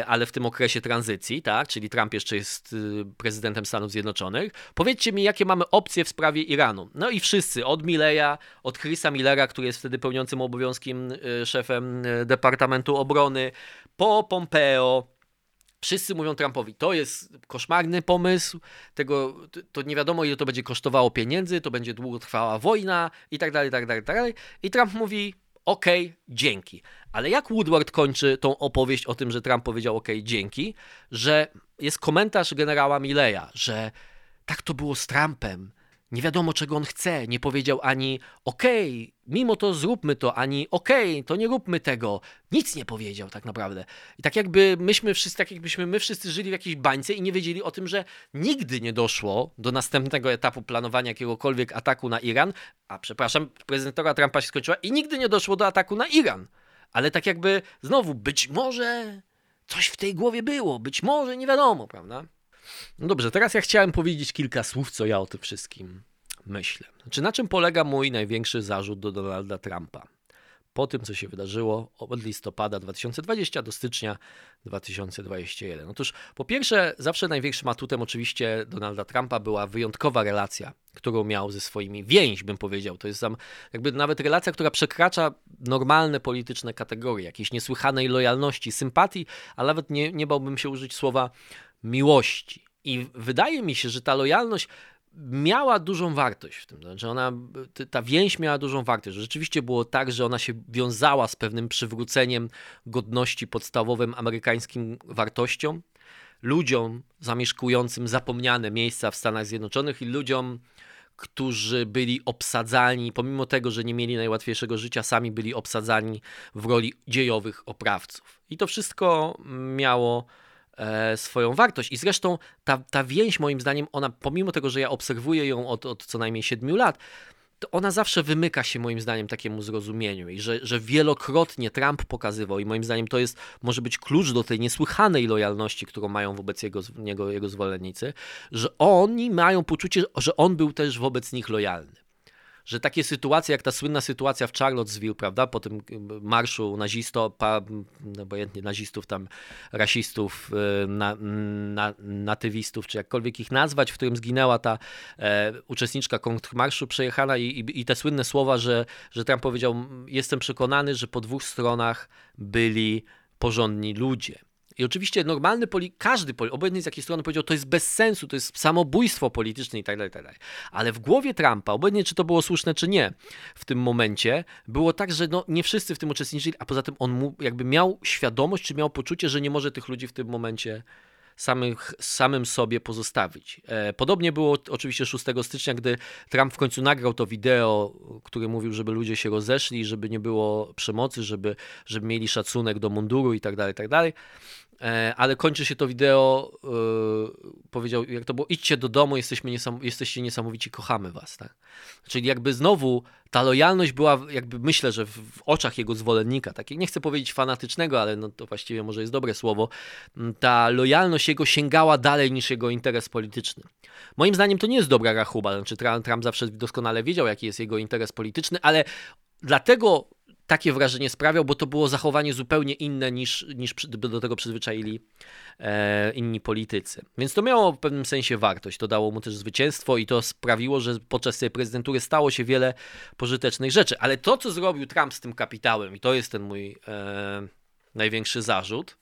ale w tym okresie tranzycji, tak, czyli Trump jeszcze jest prezydentem Stanów Zjednoczonych, powiedzcie mi, jakie mamy opcje w sprawie Iranu. No i wszyscy, od Milleya, od Chrisa Millera, który jest wtedy pełniącym obowiązkiem szefem Departamentu Obrony, po Pompeo, wszyscy mówią Trumpowi, to jest koszmarny pomysł, to nie wiadomo ile to będzie kosztowało pieniędzy, to będzie długotrwała wojna i tak dalej, tak dalej, tak dalej. I Trump mówi, okej, dzięki. Ale jak Woodward kończy tą opowieść o tym, że Trump powiedział okej, dzięki, że jest komentarz generała Milleya, że tak to było z Trumpem, nie wiadomo czego on chce, nie powiedział ani okej, mimo to zróbmy to, ani okej, to nie róbmy tego, nic nie powiedział tak naprawdę. I tak jakby my wszyscy żyli w jakiejś bańce i nie wiedzieli o tym, że nigdy nie doszło do następnego etapu planowania jakiegokolwiek ataku na Iran, prezydentora Trumpa się skończyła i nigdy nie doszło do ataku na Iran. Ale tak jakby znowu, być może coś w tej głowie było, być może nie wiadomo, prawda? No dobrze, teraz ja chciałem powiedzieć kilka słów, co ja o tym wszystkim myślę. Znaczy, na czym polega mój największy zarzut do Donalda Trumpa? Po tym, co się wydarzyło od listopada 2020 do stycznia 2021. Otóż po pierwsze, zawsze największym atutem oczywiście Donalda Trumpa była wyjątkowa relacja, którą miał ze swoimi więź. To jest tam jakby nawet relacja, która przekracza normalne polityczne kategorie, jakiejś niesłychanej lojalności, sympatii, a nawet nie bałbym się użyć słowa miłości. I wydaje mi się, że ta lojalność miała dużą wartość w tym, znaczy ta więź miała dużą wartość. Rzeczywiście było tak, że ona się wiązała z pewnym przywróceniem godności podstawowym amerykańskim wartościom, ludziom zamieszkującym zapomniane miejsca w Stanach Zjednoczonych i ludziom, którzy byli obsadzani, pomimo tego, że nie mieli najłatwiejszego życia, sami byli obsadzani w roli dziejowych oprawców. I to wszystko miało swoją wartość. I zresztą ta więź, moim zdaniem, ona, pomimo tego, że ja obserwuję ją od co najmniej 7 lat, to ona zawsze wymyka się, moim zdaniem, takiemu zrozumieniu. I że wielokrotnie Trump pokazywał, i moim zdaniem to jest, może być klucz do tej niesłychanej lojalności, którą mają wobec jego zwolennicy, że oni mają poczucie, że on był też wobec nich lojalny. Że takie sytuacje, jak ta słynna sytuacja w Charlottesville, prawda, po tym marszu rasistów, natywistów, czy jakkolwiek ich nazwać, w którym zginęła ta uczestniczka kontrmarszu przejechana i te słynne słowa, że Trump powiedział, jestem przekonany, że po 2 stronach byli porządni ludzie. I oczywiście normalny obojętnie z jakiej strony powiedział, to jest bez sensu, to jest samobójstwo polityczne i tak dalej, tak dalej. Ale w głowie Trumpa, obojętnie czy to było słuszne, czy nie, w tym momencie było tak, że nie wszyscy w tym uczestniczyli, a poza tym on jakby miał świadomość, czy miał poczucie, że nie może tych ludzi w tym momencie samym sobie pozostawić. Podobnie było oczywiście 6 stycznia, gdy Trump w końcu nagrał to wideo, który mówił, żeby ludzie się rozeszli, żeby nie było przemocy, żeby mieli szacunek do munduru i tak dalej, tak dalej. Ale kończy się to wideo, powiedział, jak to było, idźcie do domu, jesteście niesamowici, kochamy was. Tak? Czyli jakby znowu ta lojalność była, jakby myślę, że w oczach jego zwolennika, takiej, nie chcę powiedzieć fanatycznego, ale no to właściwie może jest dobre słowo, ta lojalność jego sięgała dalej niż jego interes polityczny. Moim zdaniem to nie jest dobra rachuba, znaczy Trump zawsze doskonale wiedział, jaki jest jego interes polityczny, ale dlatego takie wrażenie sprawiał, bo to było zachowanie zupełnie inne niż do tego przyzwyczaili inni politycy. Więc to miało w pewnym sensie wartość. To dało mu też zwycięstwo i to sprawiło, że podczas tej prezydentury stało się wiele pożytecznych rzeczy. Ale to, co zrobił Trump z tym kapitałem, i to jest ten mój największy zarzut,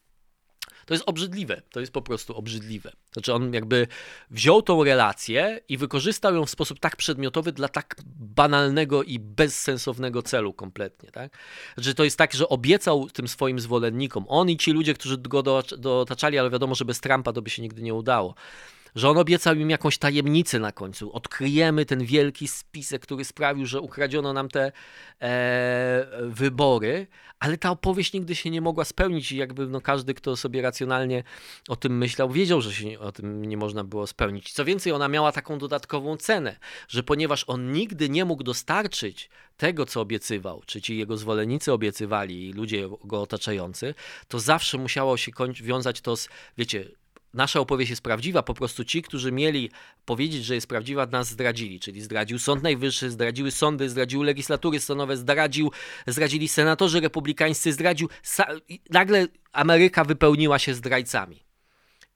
to jest obrzydliwe. To jest po prostu obrzydliwe. Znaczy on jakby wziął tą relację i wykorzystał ją w sposób tak przedmiotowy dla tak banalnego i bezsensownego celu kompletnie. Tak? Znaczy to jest tak, że obiecał tym swoim zwolennikom, on i ci ludzie, którzy go otaczali, ale wiadomo, że bez Trumpa to by się nigdy nie udało, że on obiecał im jakąś tajemnicę na końcu. Odkryjemy ten wielki spisek, który sprawił, że ukradziono nam te wybory, ale ta opowieść nigdy się nie mogła spełnić i jakby no, każdy, kto sobie racjonalnie o tym myślał, wiedział, że się o tym nie można było spełnić. Co więcej, ona miała taką dodatkową cenę, że ponieważ on nigdy nie mógł dostarczyć tego, co obiecywał, czy ci jego zwolennicy obiecywali i ludzie go otaczający, to zawsze musiało się wiązać to z, wiecie, nasza opowieść jest prawdziwa, po prostu ci, którzy mieli powiedzieć, że jest prawdziwa, nas zdradzili, czyli zdradził Sąd Najwyższy, zdradziły sądy, zdradziły legislatury stanowe, zdradzili senatorzy republikańscy, nagle Ameryka wypełniła się zdrajcami.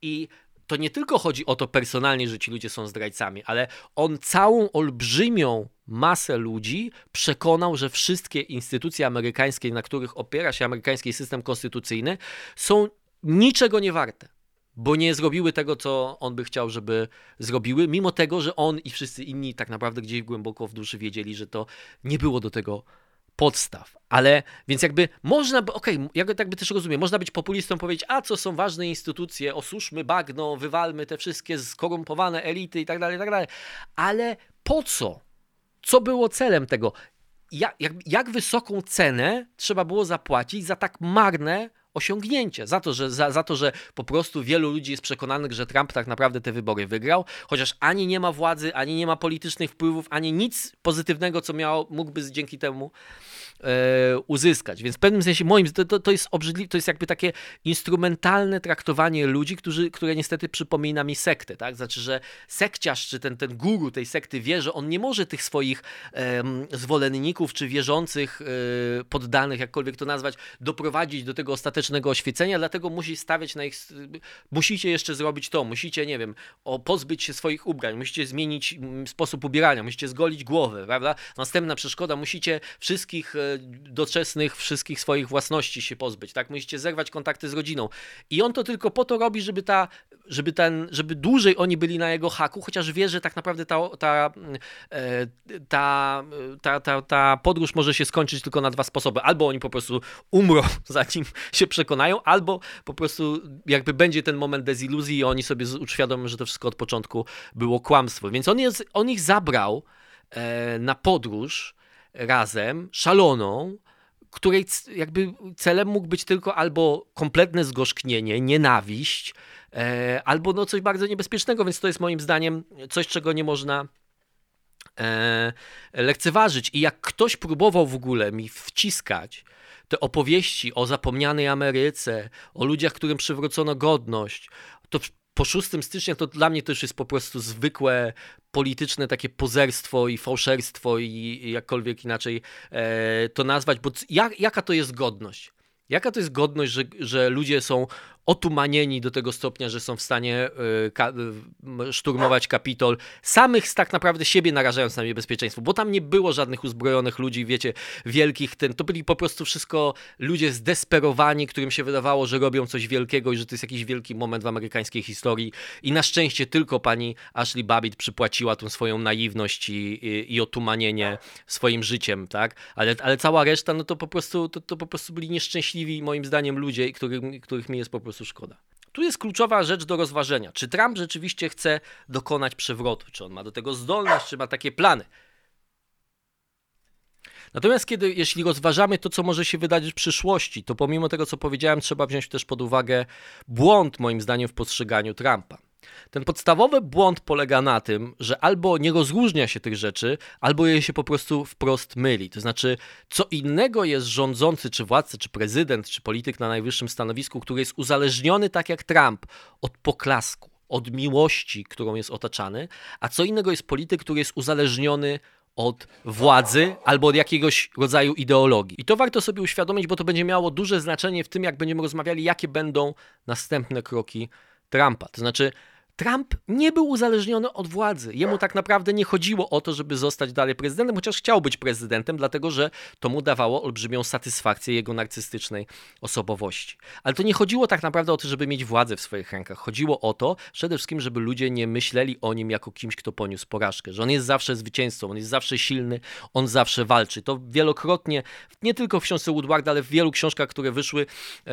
I to nie tylko chodzi o to personalnie, że ci ludzie są zdrajcami, ale on całą olbrzymią masę ludzi przekonał, że wszystkie instytucje amerykańskie, na których opiera się amerykański system konstytucyjny, są niczego nie warte, bo nie zrobiły tego, co on by chciał, żeby zrobiły, mimo tego, że on i wszyscy inni tak naprawdę gdzieś głęboko w duszy wiedzieli, że to nie było do tego podstaw. Ale więc jakby można, ja jakby też rozumiem, można być populistą, powiedzieć, a co są ważne instytucje, osuszmy bagno, wywalmy te wszystkie skorumpowane elity i tak dalej, ale po co? Co było celem tego? Jak wysoką cenę trzeba było zapłacić za tak marne osiągnięcie, za to, że po prostu wielu ludzi jest przekonanych, że Trump tak naprawdę te wybory wygrał, chociaż ani nie ma władzy, ani nie ma politycznych wpływów, ani nic pozytywnego, co mógłby dzięki temu uzyskać. Więc w pewnym sensie to jest obrzydliwe, to jest jakby takie instrumentalne traktowanie ludzi, które niestety przypomina mi sektę, tak? Znaczy, że sekciarz czy ten guru tej sekty wie, że on nie może tych swoich zwolenników czy wierzących poddanych, jakkolwiek to nazwać, doprowadzić do tego ostatecznego oświecenia, dlatego musi stawiać na ich, musicie jeszcze zrobić to, musicie, nie wiem, pozbyć się swoich ubrań, musicie zmienić sposób ubierania, musicie zgolić głowę, prawda? Następna przeszkoda, musicie wszystkich doczesnych, wszystkich swoich własności się pozbyć, tak? Musicie zerwać kontakty z rodziną. I on to tylko po to robi, żeby dłużej oni byli na jego haku, chociaż wie, że tak naprawdę ta podróż może się skończyć tylko na dwa sposoby. Albo oni po prostu umrą, zanim się przekonają, albo po prostu jakby będzie ten moment deziluzji i oni sobie uświadomią, że to wszystko od początku było kłamstwo. Więc on ich zabrał na podróż razem, szaloną, której jakby celem mógł być tylko albo kompletne zgorzknienie, nienawiść, albo no coś bardzo niebezpiecznego, więc to jest moim zdaniem coś, czego nie można lekceważyć. I jak ktoś próbował w ogóle mi wciskać te opowieści o zapomnianej Ameryce, o ludziach, którym przywrócono godność, to po 6 stycznia to dla mnie też jest po prostu zwykłe polityczne takie pozerstwo i fałszerstwo i jakkolwiek inaczej to nazwać, bo jaka to jest godność? Jaka to jest godność, że ludzie są otumanieni do tego stopnia, że są w stanie szturmować Kapitol, samych tak naprawdę siebie narażając na niebezpieczeństwo, bo tam nie było żadnych uzbrojonych ludzi, wiecie, wielkich, to byli po prostu wszystko ludzie zdesperowani, którym się wydawało, że robią coś wielkiego i że to jest jakiś wielki moment w amerykańskiej historii i na szczęście tylko pani Ashley Babbitt przypłaciła tą swoją naiwność i otumanienie swoim życiem, tak? Ale cała reszta, no to po prostu byli nieszczęśliwi moim zdaniem ludzie, których mi jest po prostu szkoda. Tu jest kluczowa rzecz do rozważenia. Czy Trump rzeczywiście chce dokonać przewrotu? Czy on ma do tego zdolność? Czy ma takie plany? Natomiast jeśli rozważamy to, co może się wydarzyć w przyszłości, to pomimo tego, co powiedziałem, trzeba wziąć też pod uwagę błąd, moim zdaniem, w postrzeganiu Trumpa. Ten podstawowy błąd polega na tym, że albo nie rozróżnia się tych rzeczy, albo je się po prostu wprost myli. To znaczy, co innego jest rządzący, czy władca, czy prezydent, czy polityk na najwyższym stanowisku, który jest uzależniony, tak jak Trump, od poklasku, od miłości, którą jest otaczany, a co innego jest polityk, który jest uzależniony od władzy albo od jakiegoś rodzaju ideologii. I to warto sobie uświadomić, bo to będzie miało duże znaczenie w tym, jak będziemy rozmawiali, jakie będą następne kroki Trumpa. To znaczy, Trump nie był uzależniony od władzy. Jemu tak naprawdę nie chodziło o to, żeby zostać dalej prezydentem, chociaż chciał być prezydentem, dlatego że to mu dawało olbrzymią satysfakcję jego narcystycznej osobowości. Ale to nie chodziło tak naprawdę o to, żeby mieć władzę w swoich rękach. Chodziło o to przede wszystkim, żeby ludzie nie myśleli o nim jako kimś, kto poniósł porażkę, że on jest zawsze zwycięzcą, on jest zawsze silny, on zawsze walczy. To wielokrotnie, nie tylko w książce Woodwarda, ale w wielu książkach, które wyszły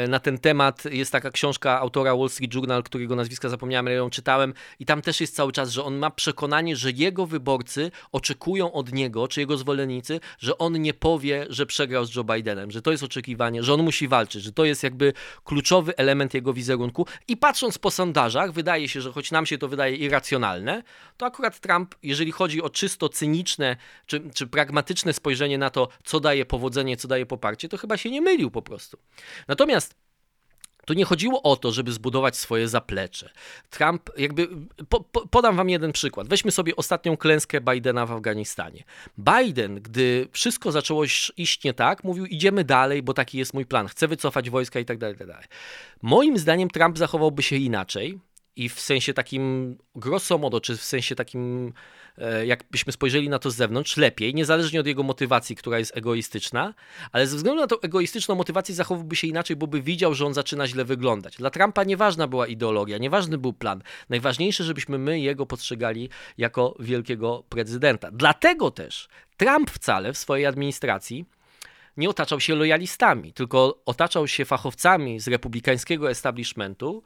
na ten temat. Jest taka książka autora Wall Street Journal, którego nazwiska zapomniałem, ale ją czytałem. czytałem i tam też jest cały czas, że on ma przekonanie, że jego wyborcy oczekują od niego, czy jego zwolennicy, że on nie powie, że przegrał z Joe Bidenem, że to jest oczekiwanie, że on musi walczyć, że to jest jakby kluczowy element jego wizerunku. I patrząc po sondażach, wydaje się, że choć nam się to wydaje irracjonalne, to akurat Trump, jeżeli chodzi o czysto cyniczne czy pragmatyczne spojrzenie na to, co daje powodzenie, co daje poparcie, to chyba się nie mylił po prostu. Natomiast tu nie chodziło o to, żeby zbudować swoje zaplecze. Trump jakby... Podam wam jeden przykład. Weźmy sobie ostatnią klęskę Bidena w Afganistanie. Biden, gdy wszystko zaczęło iść nie tak, mówił: idziemy dalej, bo taki jest mój plan. Chcę wycofać wojska i tak dalej, tak dalej. Moim zdaniem Trump zachowałby się inaczej i w sensie takim grosso modo, czy w sensie takim, jakbyśmy spojrzeli na to z zewnątrz, lepiej, niezależnie od jego motywacji, która jest egoistyczna, ale ze względu na tą egoistyczną motywację zachowałby się inaczej, bo by widział, że on zaczyna źle wyglądać. Dla Trumpa nieważna była ideologia, nieważny był plan. Najważniejsze, żebyśmy my jego postrzegali jako wielkiego prezydenta. Dlatego też Trump wcale w swojej administracji nie otaczał się lojalistami, tylko otaczał się fachowcami z republikańskiego establishmentu,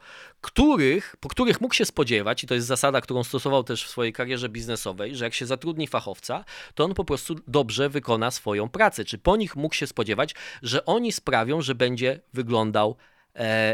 po których mógł się spodziewać, i to jest zasada, którą stosował też w swojej karierze biznesowej, że jak się zatrudni fachowca, to on po prostu dobrze wykona swoją pracę. Czy po nich mógł się spodziewać, że oni sprawią, że będzie wyglądał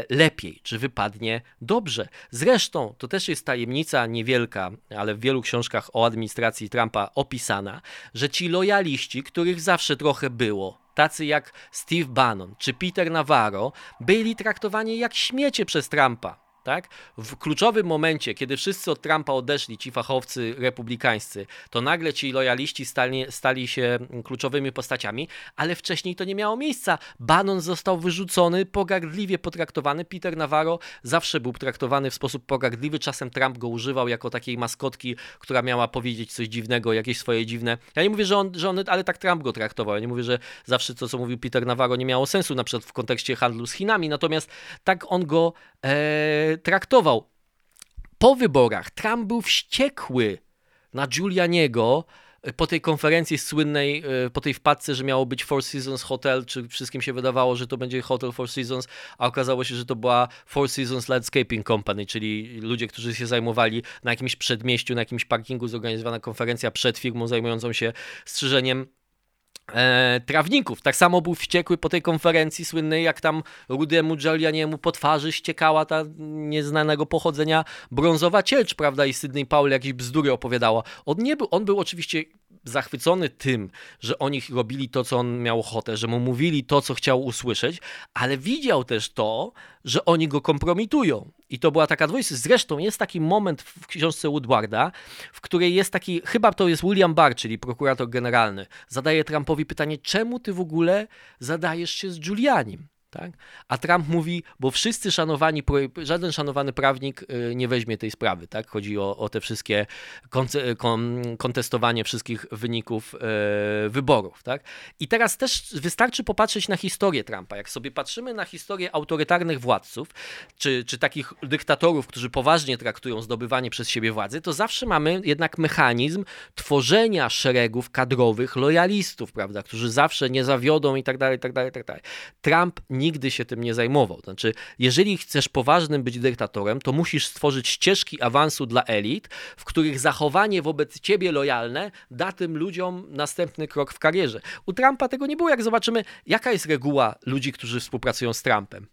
lepiej, czy wypadnie dobrze. Zresztą to też jest tajemnica niewielka, ale w wielu książkach o administracji Trumpa opisana, że ci lojaliści, których zawsze trochę było, tacy jak Steve Bannon czy Peter Navarro, byli traktowani jak śmiecie przez Trumpa. Tak? W kluczowym momencie, kiedy wszyscy od Trumpa odeszli, ci fachowcy republikańscy, to nagle ci lojaliści stali się kluczowymi postaciami, ale wcześniej to nie miało miejsca. Bannon został wyrzucony, pogardliwie potraktowany. Peter Navarro zawsze był traktowany w sposób pogardliwy. Czasem Trump go używał jako takiej maskotki, która miała powiedzieć coś dziwnego, jakieś swoje dziwne... Ja nie mówię, że on ale tak Trump go traktował. Ja nie mówię, że zawsze to, co mówił Peter Navarro, nie miało sensu, na przykład w kontekście handlu z Chinami, natomiast tak on go... traktował. Po wyborach Trump był wściekły na Giulianiego po tej konferencji słynnej, po tej wpadce, że miało być Four Seasons Hotel, czy wszystkim się wydawało, że to będzie Hotel Four Seasons, a okazało się, że to była Four Seasons Landscaping Company, czyli ludzie, którzy się zajmowali na jakimś przedmieściu, na jakimś parkingu zorganizowana konferencja przed firmą zajmującą się strzyżeniem trawników. Tak samo był wściekły po tej konferencji słynnej, jak tam Rudymu Giulianiemu po twarzy ściekała ta nieznanego pochodzenia brązowa ciecz, prawda, i Sidney Powell jakieś bzdury opowiadała. On był oczywiście zachwycony tym, że oni robili to, co on miał ochotę, że mu mówili to, co chciał usłyszeć, ale widział też to, że oni go kompromitują. I to była taka dwójka. Zresztą jest taki moment w książce Woodwarda, w której jest taki, chyba to jest William Barr, czyli prokurator generalny, zadaje Trumpowi pytanie, czemu ty w ogóle zadajesz się z Giulianim? Tak? A Trump mówi, bo wszyscy szanowani, żaden szanowany prawnik nie weźmie tej sprawy. Tak? Chodzi o te wszystkie kontestowanie wszystkich wyników wyborów. Tak? I teraz też wystarczy popatrzeć na historię Trumpa. Jak sobie patrzymy na historię autorytarnych władców, czy takich dyktatorów, którzy poważnie traktują zdobywanie przez siebie władzy, to zawsze mamy jednak mechanizm tworzenia szeregów kadrowych lojalistów, prawda? Którzy zawsze nie zawiodą i tak dalej, tak dalej, tak dalej. Trump nigdy się tym nie zajmował. Znaczy, jeżeli chcesz poważnym być dyktatorem, to musisz stworzyć ścieżki awansu dla elit, w których zachowanie wobec ciebie lojalne da tym ludziom następny krok w karierze. U Trumpa tego nie było. Jak zobaczymy, jaka jest reguła ludzi, którzy współpracują z Trumpem.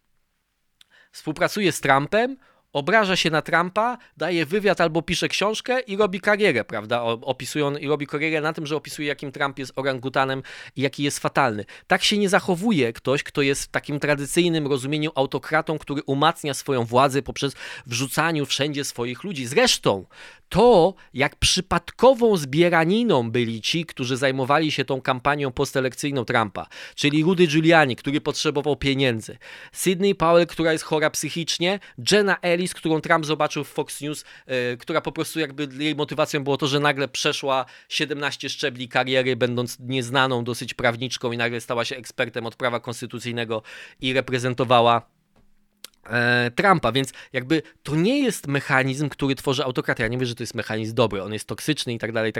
Współpracuje z Trumpem, obraża się na Trumpa, daje wywiad albo pisze książkę i robi karierę, prawda? Opisują i robi karierę na tym, że opisuje, jakim Trump jest orangutanem i jaki jest fatalny. Tak się nie zachowuje ktoś, kto jest w takim tradycyjnym rozumieniu autokratą, który umacnia swoją władzę poprzez wrzucaniu wszędzie swoich ludzi. Zresztą to, jak przypadkową zbieraniną byli ci, którzy zajmowali się tą kampanią postelekcyjną Trumpa, czyli Rudy Giuliani, który potrzebował pieniędzy, Sidney Powell, która jest chora psychicznie, Jenna Ellis, którą Trump zobaczył w Fox News, która po prostu jakby jej motywacją było to, że nagle przeszła 17 szczebli kariery, będąc nieznaną dosyć prawniczką i nagle stała się ekspertem od prawa konstytucyjnego i reprezentowała Trumpa, więc jakby to nie jest mechanizm, który tworzy autokratę. Ja nie wiem, że to jest mechanizm dobry, on jest toksyczny i tak dalej,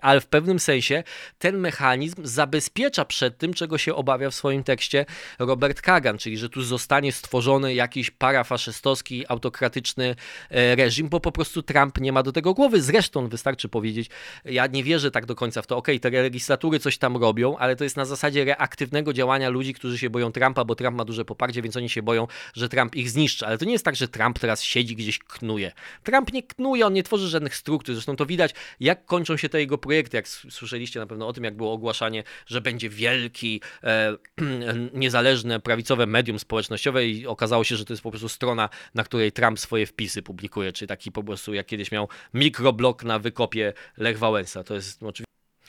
ale w pewnym sensie ten mechanizm zabezpiecza przed tym, czego się obawia w swoim tekście Robert Kagan, czyli że tu zostanie stworzony jakiś parafaszystowski, autokratyczny reżim, bo po prostu Trump nie ma do tego głowy. Zresztą wystarczy powiedzieć, ja nie wierzę tak do końca w to, okej, te legislatury coś tam robią, ale to jest na zasadzie reaktywnego działania ludzi, którzy się boją Trumpa, bo Trump ma duże poparcie, więc oni się boją, że Trump ich zniszczy, ale to nie jest tak, że Trump teraz siedzi gdzieś, knuje. Trump nie knuje, on nie tworzy żadnych struktur, zresztą to widać, jak kończą się te jego projekty, jak słyszeliście na pewno o tym, jak było ogłaszanie, że będzie wielki, niezależne, prawicowe medium społecznościowe i okazało się, że to jest po prostu strona, na której Trump swoje wpisy publikuje, czy taki po prostu, jak kiedyś miał mikroblog na wykopie Lech Wałęsa. To jest oczywiście.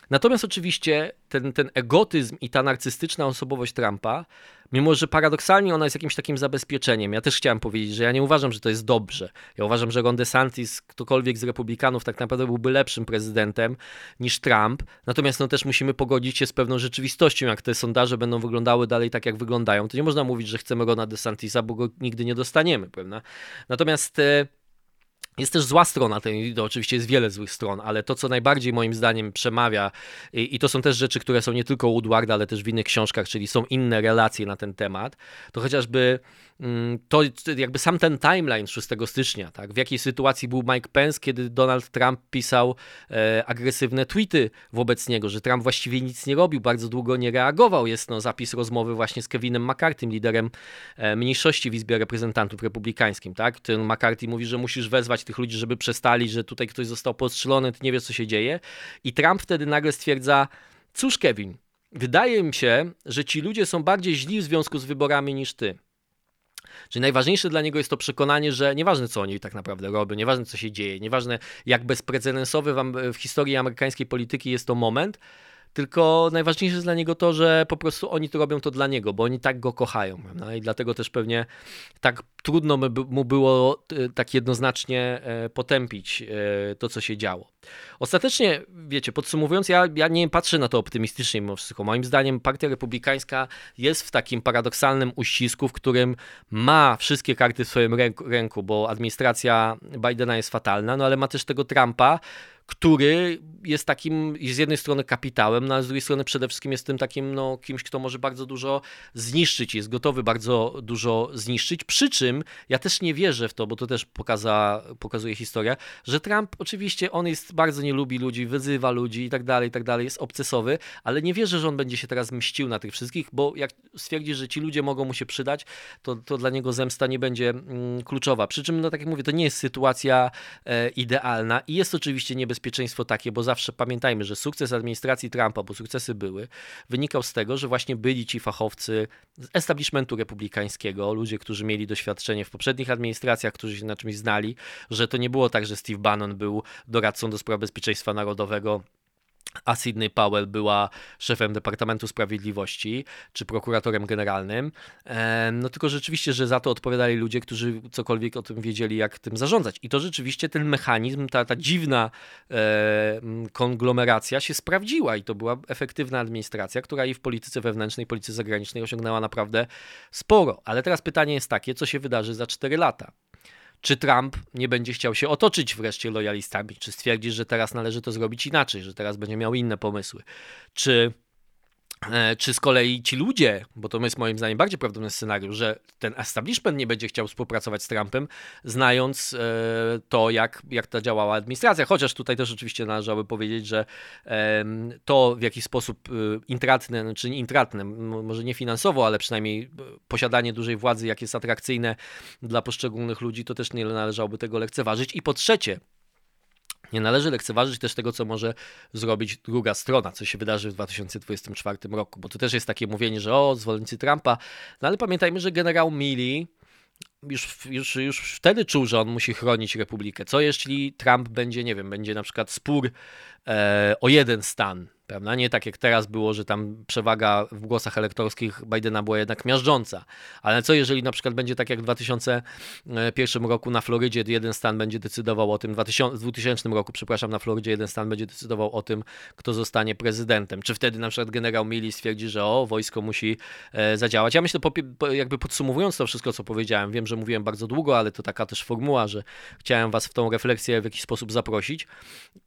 Natomiast oczywiście ten egotyzm i ta narcystyczna osobowość Trumpa, mimo że paradoksalnie ona jest jakimś takim zabezpieczeniem. Ja też chciałem powiedzieć, że ja nie uważam, że to jest dobrze. Ja uważam, że Ron DeSantis, ktokolwiek z republikanów tak naprawdę byłby lepszym prezydentem niż Trump. Natomiast no też musimy pogodzić się z pewną rzeczywistością. Jak te sondaże będą wyglądały dalej tak, jak wyglądają, to nie można mówić, że chcemy Rona DeSantisa, bo go nigdy nie dostaniemy, prawda? Natomiast... jest też zła strona, to oczywiście jest wiele złych stron, ale to, co najbardziej moim zdaniem przemawia i to są też rzeczy, które są nie tylko u Woodwarda, ale też w innych książkach, czyli są inne relacje na ten temat, to chociażby to jakby sam ten timeline 6 stycznia, tak? W jakiej sytuacji był Mike Pence, kiedy Donald Trump pisał agresywne tweety wobec niego, że Trump właściwie nic nie robił, bardzo długo nie reagował. Jest zapis rozmowy właśnie z Kevinem McCarthym, liderem mniejszości w Izbie Reprezentantów Republikańskim. Tak? Ten McCarthy mówi, że musisz wezwać tych ludzi, żeby przestali, że tutaj ktoś został postrzelony, ty nie wiesz, co się dzieje. I Trump wtedy nagle stwierdza, cóż Kevin, wydaje mi się, że ci ludzie są bardziej źli w związku z wyborami niż ty. Czyli najważniejsze dla niego jest to przekonanie, że nieważne co oni tak naprawdę robią, nieważne co się dzieje, nieważne jak bezprecedensowy w historii amerykańskiej polityki jest to moment, tylko najważniejsze jest dla niego to, że po prostu oni to robią to dla niego, bo oni tak go kochają. No i dlatego też pewnie tak trudno mu było tak jednoznacznie potępić to, co się działo. Ostatecznie, wiecie, podsumowując, ja nie patrzę na to optymistycznie mimo wszystko. Moim zdaniem Partia Republikańska jest w takim paradoksalnym uścisku, w którym ma wszystkie karty w swoim ręku, bo administracja Bidena jest fatalna, no ale ma też tego Trumpa, który jest takim z jednej strony kapitałem, no, a z drugiej strony przede wszystkim jest tym takim no, kimś, kto może bardzo dużo zniszczyć, jest gotowy bardzo dużo zniszczyć, przy czym ja też nie wierzę w to, bo to też pokazuje historia, że Trump oczywiście on jest, bardzo nie lubi ludzi, wyzywa ludzi i tak dalej, jest obcesowy, ale nie wierzę, że on będzie się teraz mścił na tych wszystkich, bo jak stwierdzi, że ci ludzie mogą mu się przydać, to dla niego zemsta nie będzie kluczowa, przy czym, no tak jak mówię, to nie jest sytuacja idealna i jest oczywiście niebezpieczna, bezpieczeństwo takie, bo zawsze pamiętajmy, że sukces administracji Trumpa, bo sukcesy były, wynikał z tego, że właśnie byli ci fachowcy z establishmentu republikańskiego, ludzie, którzy mieli doświadczenie w poprzednich administracjach, którzy się na czymś znali, że to nie było tak, że Steve Bannon był doradcą do spraw bezpieczeństwa narodowego, a Sidney Powell była szefem Departamentu Sprawiedliwości, czy prokuratorem generalnym, no tylko rzeczywiście, że za to odpowiadali ludzie, którzy cokolwiek o tym wiedzieli, jak tym zarządzać. I to rzeczywiście ten mechanizm, ta dziwna konglomeracja się sprawdziła i to była efektywna administracja, która i w polityce wewnętrznej, polityce zagranicznej osiągnęła naprawdę sporo. Ale teraz pytanie jest takie, co się wydarzy za 4 lata? Czy Trump nie będzie chciał się otoczyć wreszcie lojalistami? Czy stwierdzi, że teraz należy to zrobić inaczej, że teraz będzie miał inne pomysły? Czy z kolei ci ludzie, bo to jest moim zdaniem bardziej prawdopodobny scenariusz, że ten establishment nie będzie chciał współpracować z Trumpem, znając to, jak ta działała administracja. Chociaż tutaj też oczywiście należałoby powiedzieć, że to w jakiś sposób intratne, czy nieintratne, może nie finansowo, ale przynajmniej posiadanie dużej władzy, jak jest atrakcyjne dla poszczególnych ludzi, to też nie należałoby tego lekceważyć. I po trzecie, nie należy lekceważyć też tego, co może zrobić druga strona, co się wydarzy w 2024 roku, bo to też jest takie mówienie, że zwolennicy Trumpa, no ale pamiętajmy, że generał Milley już wtedy czuł, że on musi chronić Republikę. Co jeśli Trump będzie, nie wiem, będzie na przykład spór o jeden stan, prawda? Nie tak jak teraz było, że tam przewaga w głosach elektorskich Bidena była jednak miażdżąca. Ale co jeżeli na przykład będzie tak jak w 2001 roku na Florydzie jeden stan będzie decydował o tym, w 2000 roku, przepraszam, na Florydzie jeden stan będzie decydował o tym, kto zostanie prezydentem. Czy wtedy na przykład generał Milley stwierdzi, że wojsko musi zadziałać. Ja myślę, jakby podsumowując to wszystko, co powiedziałem, wiem, Wiem, że mówiłem bardzo długo, ale to taka też formuła, że chciałem was w tą refleksję w jakiś sposób zaprosić.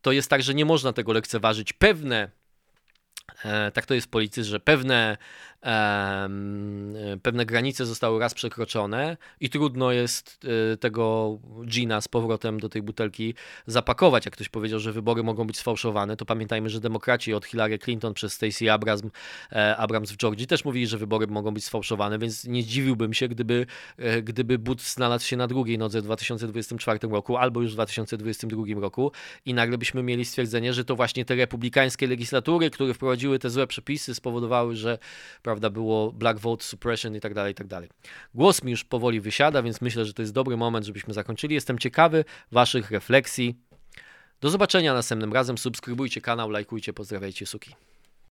To jest tak, że nie można tego lekceważyć. Pewne, tak to jest w polityce, że pewne granice zostały raz przekroczone i trudno jest tego dżina z powrotem do tej butelki zapakować. Jak ktoś powiedział, że wybory mogą być sfałszowane, to pamiętajmy, że demokraci od Hillary Clinton przez Stacey Abrams w Georgii też mówili, że wybory mogą być sfałszowane, więc nie zdziwiłbym się, gdyby Bush znalazł się na drugiej nodze w 2024 roku albo już w 2022 roku i nagle byśmy mieli stwierdzenie, że to właśnie te republikańskie legislatury, które wprowadziły te złe przepisy, spowodowały, że prawda, było black vote suppression i tak dalej, i tak dalej. Głos mi już powoli wysiada, więc myślę, że to jest dobry moment, żebyśmy zakończyli. Jestem ciekawy waszych refleksji. Do zobaczenia następnym razem. Subskrybujcie kanał, lajkujcie, pozdrawiajcie, suki.